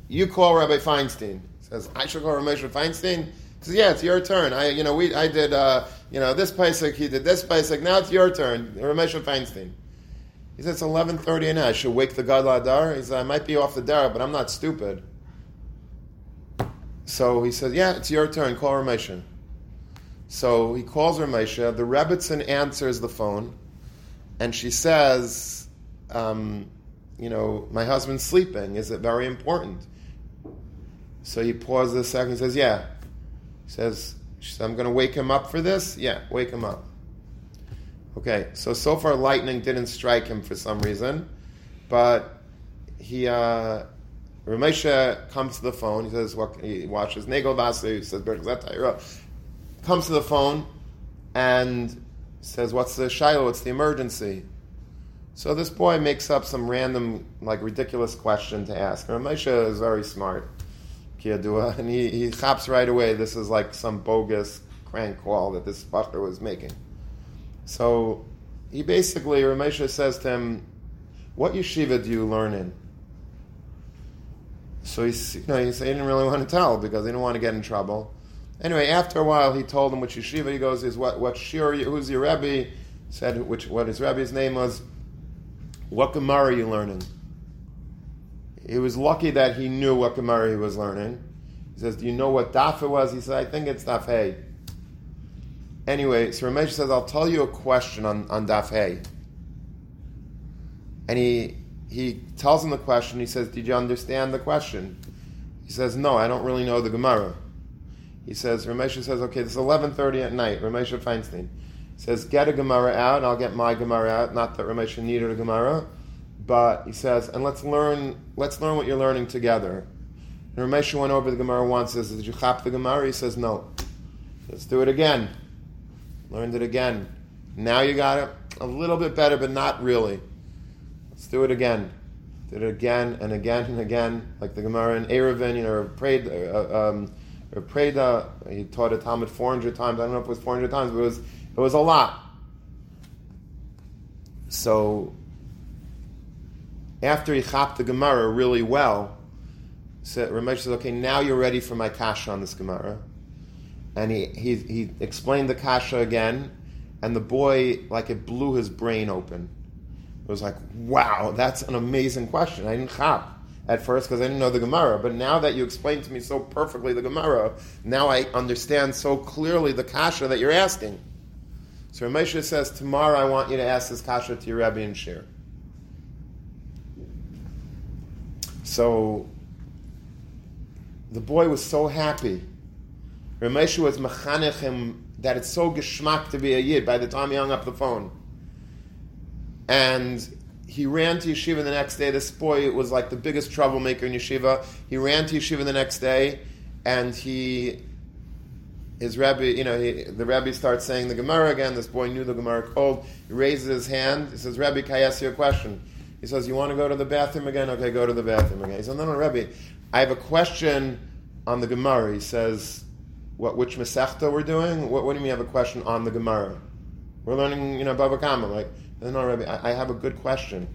you call Rabbi Feinstein. He says, I should call Rabbi Feinstein? He says, yeah, it's your turn. I, you know, we, I did, uh, you know, this Pesach, he did this Pesach, now it's your turn, Rabbi Feinstein. He says, it's eleven thirty and I should wake the Gadol Hadar. He says, I might be off the Dara, but I'm not stupid. So he says, yeah, it's your turn, call Rabbi. So he calls Rabbi. The Rebbetzin answers the phone. And she says, um, you know, my husband's sleeping. Is it very important? So he pauses a second and says, yeah. He says, she says, I'm going to wake him up for this? Yeah, wake him up. Okay, so so far lightning didn't strike him for some reason, but he, uh, Ramesha comes to the phone, he says, what, he watches Nego Vasu, he says, comes to the phone and says, what's the Shiloh, what's the emergency? So this boy makes up some random, like, ridiculous question to ask. Ramesha is very smart, Kiyadua, and he, he hops right away, this is like some bogus crank call that this fucker was making. So he basically, Ramesha says to him, what yeshiva do you learn in? So he's, you know, he didn't really want to tell because he didn't want to get in trouble. Anyway, after a while, he told him which yeshiva he goes, is what, what Shira, who's your Rebbe? Said which, what his Rebbe's name was. What Gemara are you learning? He was lucky that he knew what Gemara he was learning. He says, do you know what daf it was? He said, I think it's daf hey. Anyway, so Ramesh says, I'll tell you a question on, on daf hey. And he he tells him the question. He says, did you understand the question? He says, no, I don't really know the Gemara. He says, Ramesh says, okay, this is eleven thirty at night. Ramesh Feinstein says, get a Gemara out, and I'll get my Gemara out. Not that Ramesh needed a Gemara, but he says, and let's learn let's learn what you're learning together. And Ramesh went over the Gemara once and says, did you chop the Gemara? He says, no. Let's do it again. Learned it again. Now you got it a little bit better, but not really. Let's do it again. Did it again and again and again, like the Gemara in Erevin, you know, prayed, uh, um, or prayed. Uh, he taught a Talmud four hundred times. I don't know if it was four hundred times, but it was it was a lot. So after he chopped the Gemara really well, so Ramesh says, "Okay, now you're ready for my kasha on this Gemara." And he, he he explained the kasha again, and the boy, like, it blew his brain open. It was like, wow, that's an amazing question. I didn't chop at first because I didn't know the Gemara, but now that you explained to me so perfectly the Gemara, now I understand so clearly the kasha that you're asking. So Ramesha says, tomorrow I want you to ask this kasha to your Rebbe and Shir. So the boy was so happy. Ramesh was mechanechim, that it's so geschmack to be a yid by the time he hung up the phone. And he ran to yeshiva the next day. This boy was like the biggest troublemaker in yeshiva. He ran to yeshiva the next day, and he, his Rebbe, you know, he, the Rebbe starts saying the Gemara again. This boy knew the Gemara cold. He raises his hand. He says, Rebbe, can I ask you a question? He says, you want to go to the bathroom again? Okay, go to the bathroom again. He says, no, no, Rebbe, I have a question on the Gemara. He says, What which Masechta we're doing? What, what do you mean you have a question on the Gemara? We're learning, you know, Bava Kama. Like, no, Rebbe, I, I have a good question.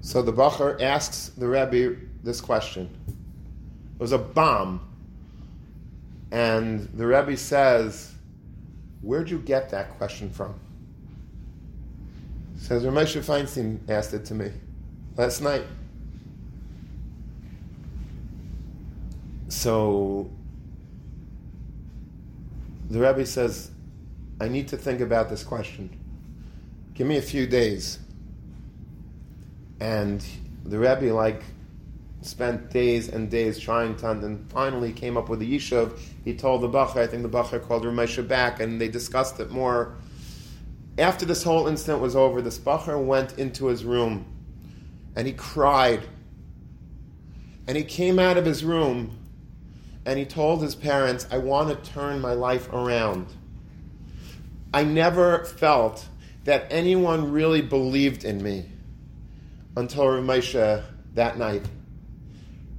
So the Bacher asks the Rebbe this question. It was a bomb. And the Rebbe says, where'd you get that question from? He says, Ramesha Feinstein asked it to me last night. So the Rebbe says, I need to think about this question. Give me a few days. And the Rebbe, like, spent days and days trying to, and finally came up with a yishuv. He told the Bacher, I think the Bacher called Ramesha back, and they discussed it more. After this whole incident was over, this Bacher went into his room, and he cried. And he came out of his room, and he told his parents, I want to turn my life around. I never felt that anyone really believed in me until Ramesha that night.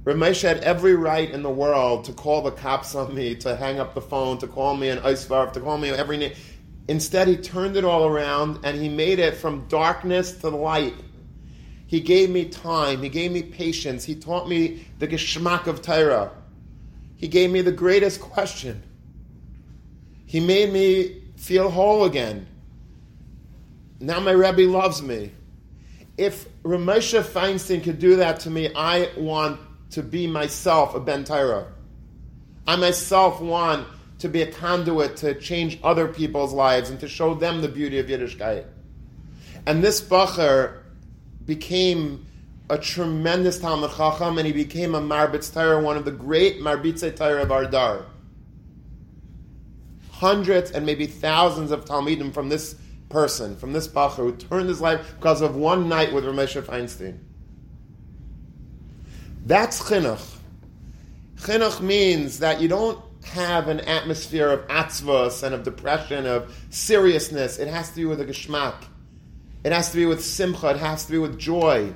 Ramesha had every right in the world to call the cops on me, to hang up the phone, to call me an Isvarv, to call me every name. Instead, he turned it all around, and he made it from darkness to light. He gave me time. He gave me patience. He taught me the geschmack of Torah. He gave me the greatest question. He made me feel whole again. Now my Rebbe loves me. If Ramesha Feinstein could do that to me, I want to be myself a Ben Torah. I myself want to be a conduit to change other people's lives and to show them the beauty of Yiddishkeit. And this Bacher became a tremendous Talmud Chacham, and he became a Marbitz Torah, one of the great Marbitzei Torah of our Dar. Hundreds and maybe thousands of Talmidim from this person, from this Bachar, who turned his life because of one night with Rav Moshe Feinstein. That's Chinuch. Chinuch means that you don't have an atmosphere of atzvos and of depression, of seriousness. It has to be with a geshmak. It has to be with simcha. It has to be with joy.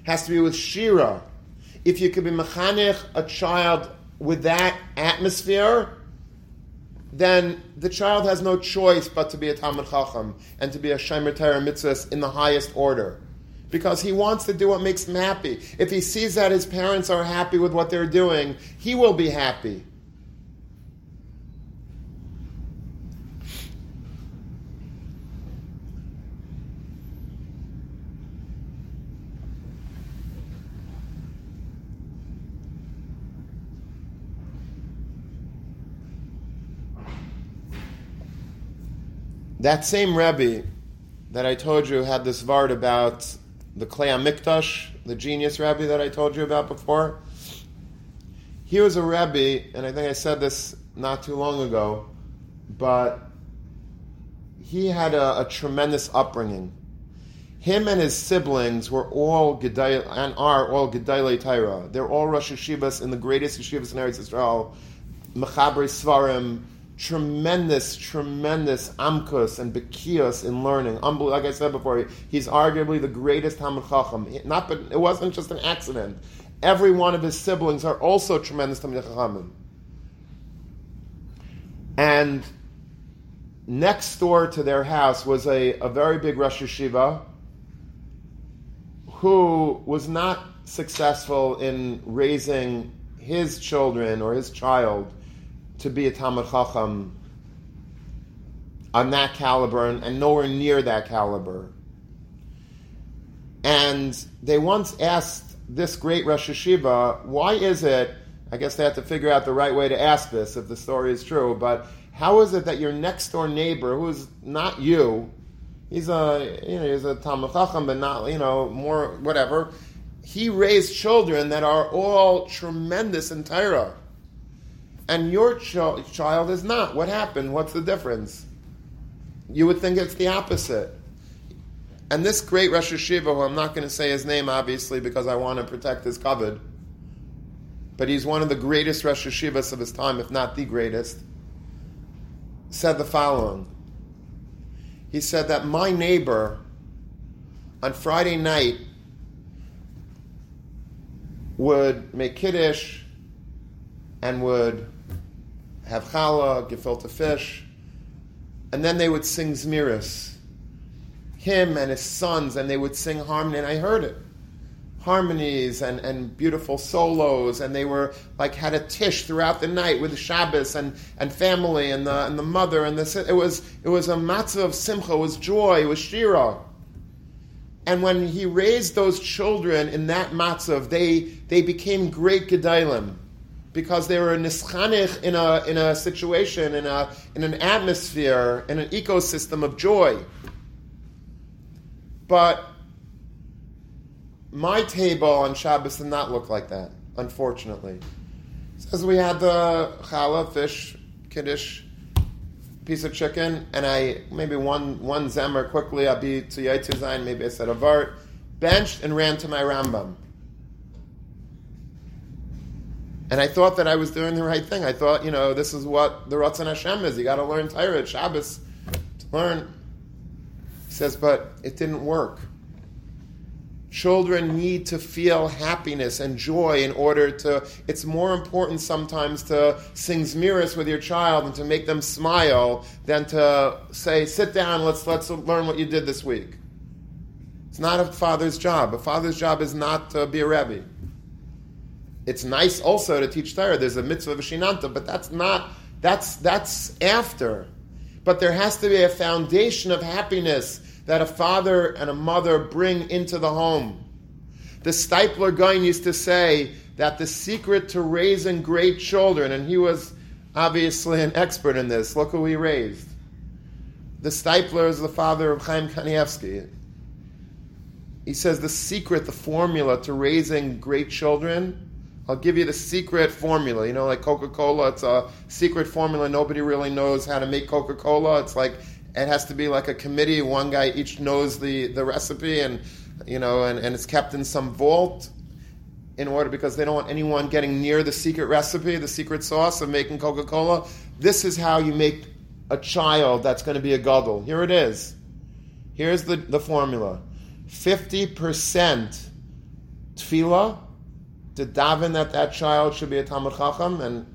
It has to be with shira. If you could be mechanech, a child, with that atmosphere, then the child has no choice but to be a Talmid Chacham and to be a Shomer Torah Mitzvahs in the highest order, because he wants to do what makes him happy. If he sees that his parents are happy with what they're doing, he will be happy. That same Rebbe that I told you had this vart about the Klei HaMikdash, the genius Rebbe that I told you about before, he was a Rebbe, and I think I said this not too long ago, but he had a, a tremendous upbringing. Him and his siblings were all Gedai, and are all Gedalei Torah. They're all Rosh Yeshivas in the greatest Yeshivas in Eretz Yisrael, Mechabrei Svarim, tremendous, tremendous amkus and bekios in learning. Unbel- like I said before, he's arguably the greatest Talmid Chacham. It, not, but it wasn't just an accident. Every one of his siblings are also tremendous Talmid Chachamim. And next door to their house was a, a very big Rosh Yeshiva who was not successful in raising his children or his child to be a Talmid Chacham on that caliber and, and nowhere near that caliber. And they once asked this great Rosh Yeshiva, why is it, I guess they had to figure out the right way to ask this if the story is true, but how is it that your next door neighbor, who is not you, he's a, you know, he's a Talmid Chacham, but not, you know, more, whatever, he raised children that are all tremendous in Torah. And your ch- child is not. What happened? What's the difference? You would think it's the opposite. And this great Rosh Yeshiva, who I'm not going to say his name, obviously, because I want to protect his kavod, but he's one of the greatest Rosh Yeshivas of his time, if not the greatest, said the following. He said that my neighbor, on Friday night, would make kiddush and would have challah, gefilte fish, and then they would sing Zmiris, him and his sons, and they would sing harmony, and I heard it, harmonies and, and beautiful solos, and they were like had a tish throughout the night with Shabbos and, and family and the and the mother and the it was it was a matzah of simcha, it was joy, it was shira. And when he raised those children in that matzah, they they became great gedalim, because they were a nischanich in a in a situation, in a in an atmosphere, in an ecosystem of joy. But my table on Shabbos did not look like that, unfortunately. Says we had the challah, fish, kiddush, piece of chicken, and I maybe one one zemer quickly. I'll be to Yaitu Zayin. Maybe I said a vart, benched and ran to my Rambam. And I thought that I was doing the right thing. I thought, you know, this is what the Ratzon Hashem is. You got to learn Torah at Shabbos to learn. He says, but it didn't work. Children need to feel happiness and joy in order to... It's more important sometimes to sing Zmiris with your child and to make them smile than to say, sit down, let's let's learn what you did this week. It's not a father's job. A father's job is not to be a Rebbe. It's nice also to teach Torah. There's a mitzvah of Shinanta, but that's not, that's that's after. But there has to be a foundation of happiness that a father and a mother bring into the home. The Stipler Goin used to say that the secret to raising great children, and he was obviously an expert in this. Look who he raised. The Stipler is the father of Chaim Kanievsky. He says the secret, the formula to raising great children, I'll give you the secret formula. You know, like Coca-Cola, it's a secret formula. Nobody really knows how to make Coca-Cola. It's like, it has to be like a committee. One guy each knows the, the recipe, and, you know, and, and it's kept in some vault in order, because they don't want anyone getting near the secret recipe, the secret sauce of making Coca-Cola. This is how you make a child that's going to be a gadol. Here it is. Here's the, the formula. fifty percent tefillah, to daven that that child should be a Talmid Chacham, and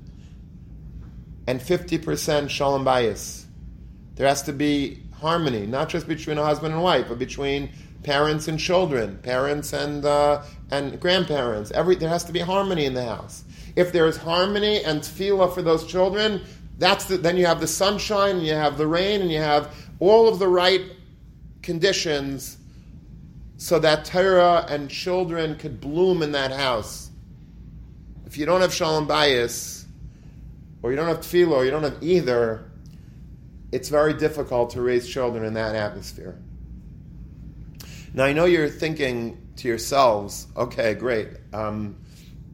and fifty percent shalom bayis. There has to be harmony, not just between a husband and wife, but between parents and children, parents and uh, and grandparents. Every there has to be harmony in the house. If there is harmony and tefillah for those children, that's the, then you have the sunshine, and you have the rain, and you have all of the right conditions, so that Torah and children could bloom in that house. If you don't have shalom bayis, or you don't have tefillah, or you don't have either, it's very difficult to raise children in that atmosphere. Now, I know you're thinking to yourselves, okay, great. Um,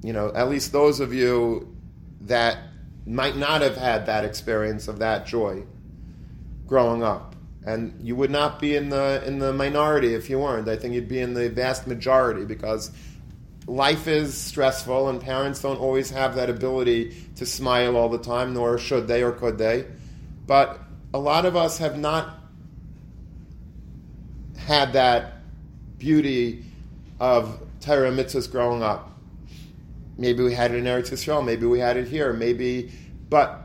you know, at least those of you that might not have had that experience of that joy growing up, and you would not be in the in the minority if you weren't. I think you'd be in the vast majority, because life is stressful, and parents don't always have that ability to smile all the time, nor should they or could they. But a lot of us have not had that beauty of Torah mitzvahs growing up. Maybe we had it in Eretz Yisrael, maybe we had it here, maybe, but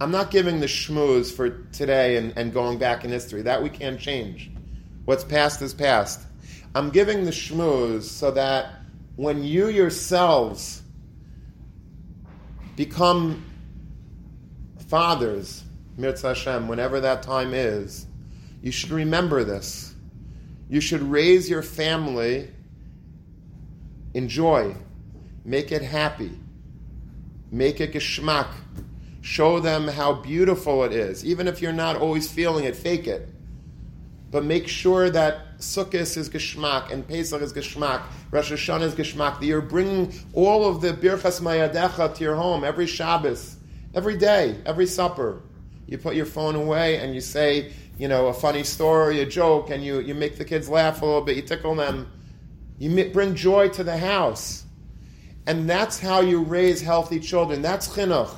I'm not giving the schmooze for today and, and going back in history. That we can't change. What's past is past. I'm giving the schmooze so that when you yourselves become fathers, Mirza Hashem, whenever that time is, you should remember this. You should raise your family in joy. Make it happy. Make it geschmack. Show them how beautiful it is. Even if you're not always feeling it, fake it. But make sure that Sukkot is geschmack, and Pesach is geschmack, Rosh Hashanah is geschmack, that you're bringing all of the Birchas Mayadecha to your home every Shabbos, every day, every supper. You put your phone away and you say, you know, a funny story, a joke, and you, you make the kids laugh a little bit, you tickle them. You bring joy to the house. And that's how you raise healthy children. That's chinuch.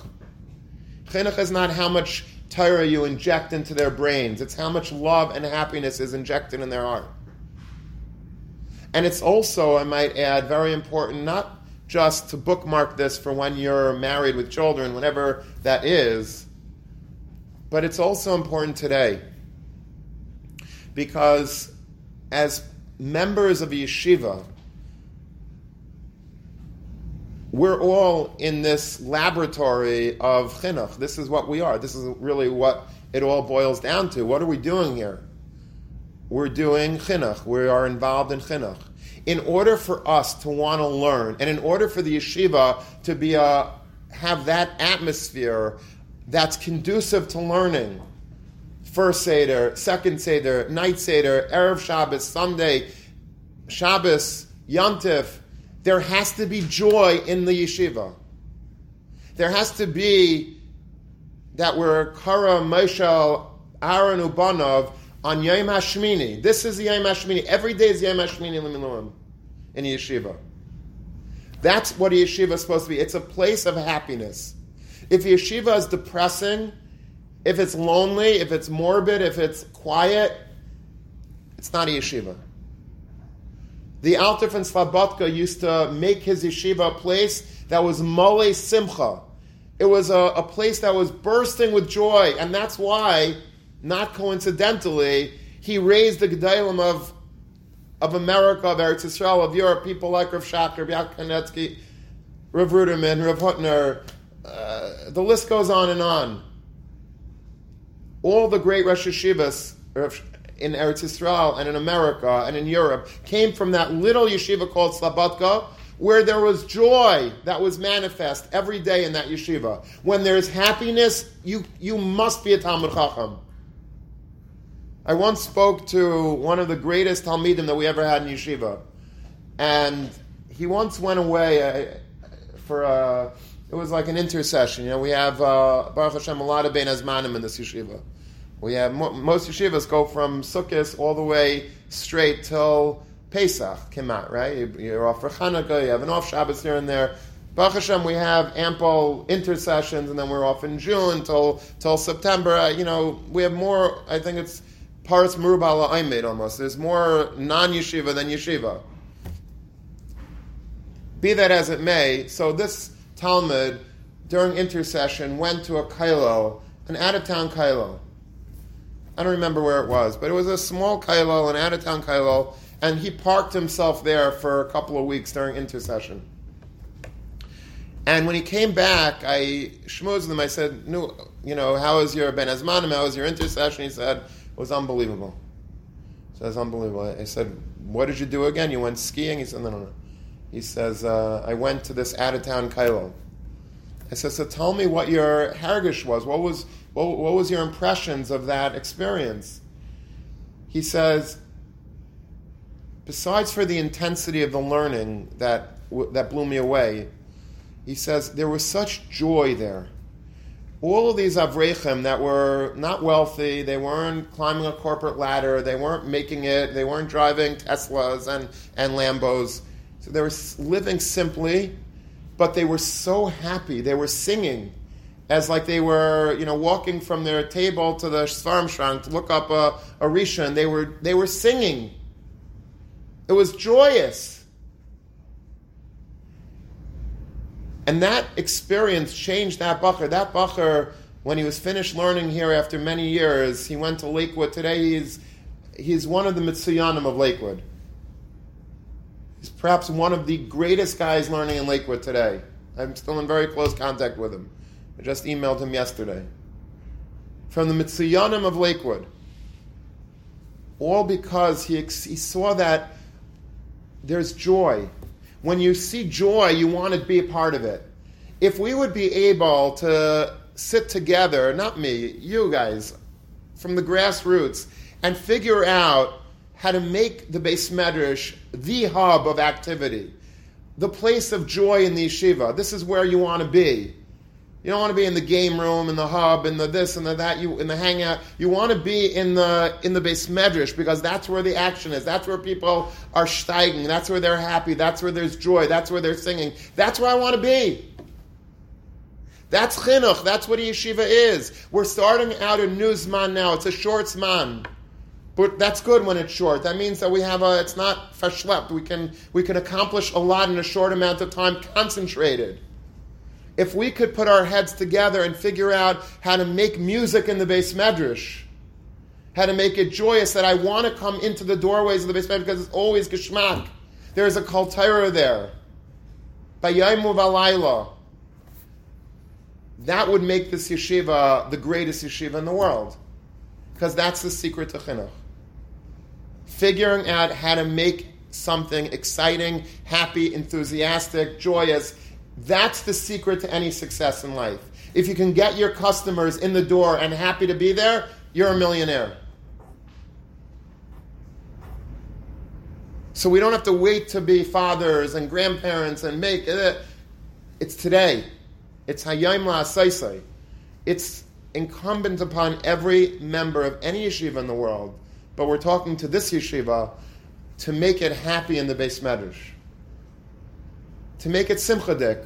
Chinuch is not how much Torah you inject into their brains. It's how much love and happiness is injected in their heart. And it's also, I might add, very important not just to bookmark this for when you're married with children, whenever that is, but it's also important today. Because as members of a yeshiva, we're all in this laboratory of chinuch. This is what we are. This is really what it all boils down to. What are we doing here? We're doing chinuch. We are involved in chinuch. In order for us to want to learn, and in order for the yeshiva to be a, have that atmosphere that's conducive to learning, first Seder, second Seder, night Seder, Erev Shabbos, Sunday, Shabbos, Yom Tov, there has to be joy in the yeshiva. There has to be that we're Kara Moshe Aaron Ulavanov on Yom Hashmini. This is the Yom Hashmini. Every day is Yom Hashmini in Miluim in the yeshiva. That's what a yeshiva is supposed to be. It's a place of happiness. If yeshiva is depressing, if it's lonely, if it's morbid, if it's quiet, it's not a yeshiva. The Alter from Slobodka used to make his yeshiva a place that was mole simcha. It was a, a place that was bursting with joy, and that's why, not coincidentally, he raised the Gedalim of, of America, of Eretz Yisrael, of Europe, people like Rav Schachter, Rav Kanetsky, Rav Ruderman, Rav Huttner. Uh, the list goes on and on. All the great Rosh Yeshivas, Rav in Eretz Yisrael and in America and in Europe, came from that little yeshiva called Slobodka, where there was joy that was manifest every day in that yeshiva. When there is happiness, you, you must be a Talmid Chacham. I once spoke to one of the greatest Talmidim that we ever had in yeshiva, and he once went away for a, it was like an intercession. You know, we have uh, Baruch Hashem a lot of bein hazmanim in this yeshiva. We have most yeshivas go from Sukkot all the way straight till Pesach, Kemat, right? You're off for Chanukah, you have an off Shabbos here and there. Baruch Hashem, we have ample intercessions, and then we're off in June till till September. You know, we have more. I think it's Paras Merubah La'Omed almost. There's more non-yeshiva than yeshiva. Be that as it may, so this Talmud during intercession went to a kailel, an out-of-town kailel. I don't remember where it was, but it was a small kailel, an out-of-town kailel, and he parked himself there for a couple of weeks during intercession. And when he came back, I shmoozed him. I said, "No, you know, how was your ben hazmanim? How was your intercession?" He said, "It was unbelievable." He says, "Unbelievable." I said, "What did you do again? You went skiing?" He said, "No, no, no." He says, uh, "I went to this out-of-town kailel." I said, "So tell me what your hargish was. What was what, what was your impressions of that experience?" He says, "Besides for the intensity of the learning that that blew me away," he says, "there was such joy there. All of these avreichim that were not wealthy, they weren't climbing a corporate ladder, they weren't making it, they weren't driving Teslas and, and Lambos. So they were living simply, but they were so happy. They were singing as like they were, you know, walking from their table to the Svarim Shrank to look up a, a Rishon. They were, they were singing. It was joyous." And that experience changed that bacher. That bacher, when he was finished learning here after many years, he went to Lakewood. Today he's he's one of the Mitsuyanim of Lakewood. He's perhaps one of the greatest guys learning in Lakewood today. I'm still in very close contact with him. I just emailed him yesterday. From the Mitsuyanim of Lakewood. All because he, he saw that there's joy. When you see joy, you want to be a part of it. If we would be able to sit together, not me, you guys, from the grassroots, and figure out how to make the Beis Medrash the hub of activity, the place of joy in the yeshiva. This is where you want to be. You don't want to be in the game room, in the hub, in the this and the that, you in the hangout. You want to be in the in the Beis Medrash because that's where the action is. That's where people are steigen. That's where they're happy. That's where there's joy. That's where they're singing. That's where I want to be. That's chinuch. That's what a yeshiva is. We're starting out a new zman now. It's a short zman. But that's good when it's short. That means that we have a, it's not verschlepped. We can we can accomplish a lot in a short amount of time, concentrated. If we could put our heads together and figure out how to make music in the Beis Medrash, how to make it joyous, that I want to come into the doorways of the Beis Medrash because it's always geshmak. There is a kol Torah there. Bayom uvalayla. That would make this yeshiva the greatest yeshiva in the world. Because that's the secret to chinuch. Figuring out how to make something exciting, happy, enthusiastic, joyous. That's the secret to any success in life. If you can get your customers in the door and happy to be there, you're a millionaire. So we don't have to wait to be fathers and grandparents and make it. It's today. It's hayayim la'asaisai. It's incumbent upon every member of any yeshiva in the world, but we're talking to this yeshiva, to make it happy in the Beis Medrash. To make it simchadik.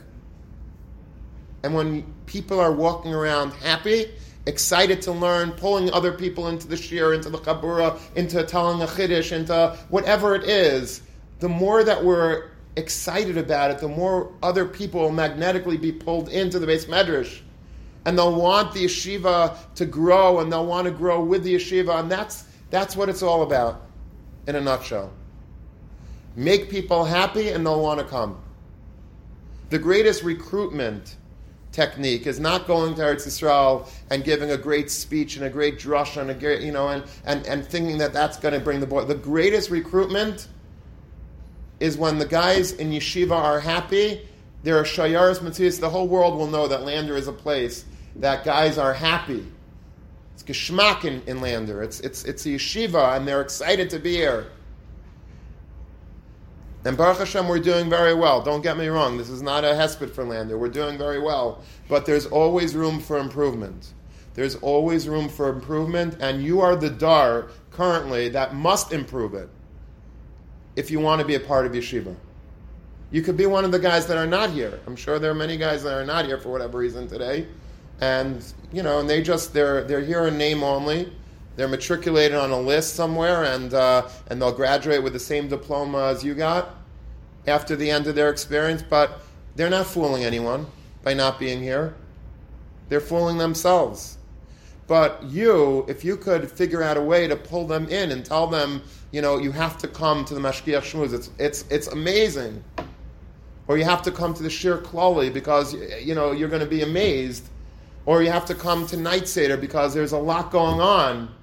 And when people are walking around happy, excited to learn, pulling other people into the shir, into the chabura, into telling a chiddush, into whatever it is, the more that we're excited about it, the more other people will magnetically be pulled into the Beis Medrash. And they'll want the yeshiva to grow, and they'll want to grow with the yeshiva, and that's that's what it's all about in a nutshell. Make people happy, and they'll want to come. The greatest recruitment technique is not going to Eretz Yisrael and giving a great speech and a great drush and a great, you know, and, and, and thinking that that's going to bring the boy. The greatest recruitment is when the guys in yeshiva are happy. There are shayaris, matzias. The whole world will know that Lander is a place that guys are happy. It's Geschmack in, in Lander. It's it's it's a yeshiva, and they're excited to be here. And Baruch Hashem, we're doing very well. Don't get me wrong. This is not a hesped for Lander. We're doing very well. But there's always room for improvement. There's always room for improvement, and you are the dar currently that must improve it if you want to be a part of yeshiva. You could be one of the guys that are not here. I'm sure there are many guys that are not here for whatever reason today. And, you know, and they just, they're they're here in name only. They're matriculated on a list somewhere, and uh, and they'll graduate with the same diploma as you got after the end of their experience. But they're not fooling anyone by not being here. They're fooling themselves. But you, if you could figure out a way to pull them in and tell them, you know, you have to come to the Mashgiach Shmuz. It's, it's, it's amazing. Or you have to come to the Shir Klali because, you know, you're going to be amazed. Or you have to come to Night Seder because there's a lot going on.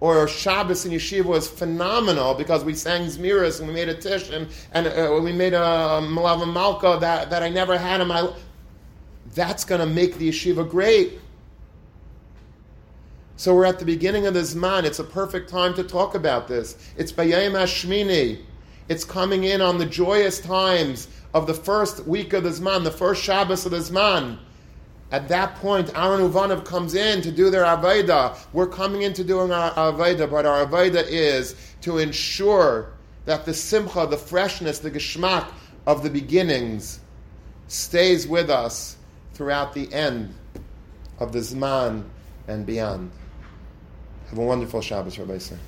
Or Shabbos in Yeshiva was phenomenal because we sang Zmiris and we made a Tish and, and uh, we made a Malava Malka that, that I never had in my life. That's going to make the yeshiva great. So we're at the beginning of this month. It's a perfect time to talk about this. It's bayom hashmini. It's coming in on the joyous times of the first week of this month, the first Shabbos of this month. At that point, Aaron Ulavanov comes in to do their avodah. We're coming in to doing our avodah, but our avodah is to ensure that the simcha, the freshness, the geshmak of the beginnings stays with us throughout the end of the Zman and beyond. Have a wonderful Shabbos, Rabbi Sir.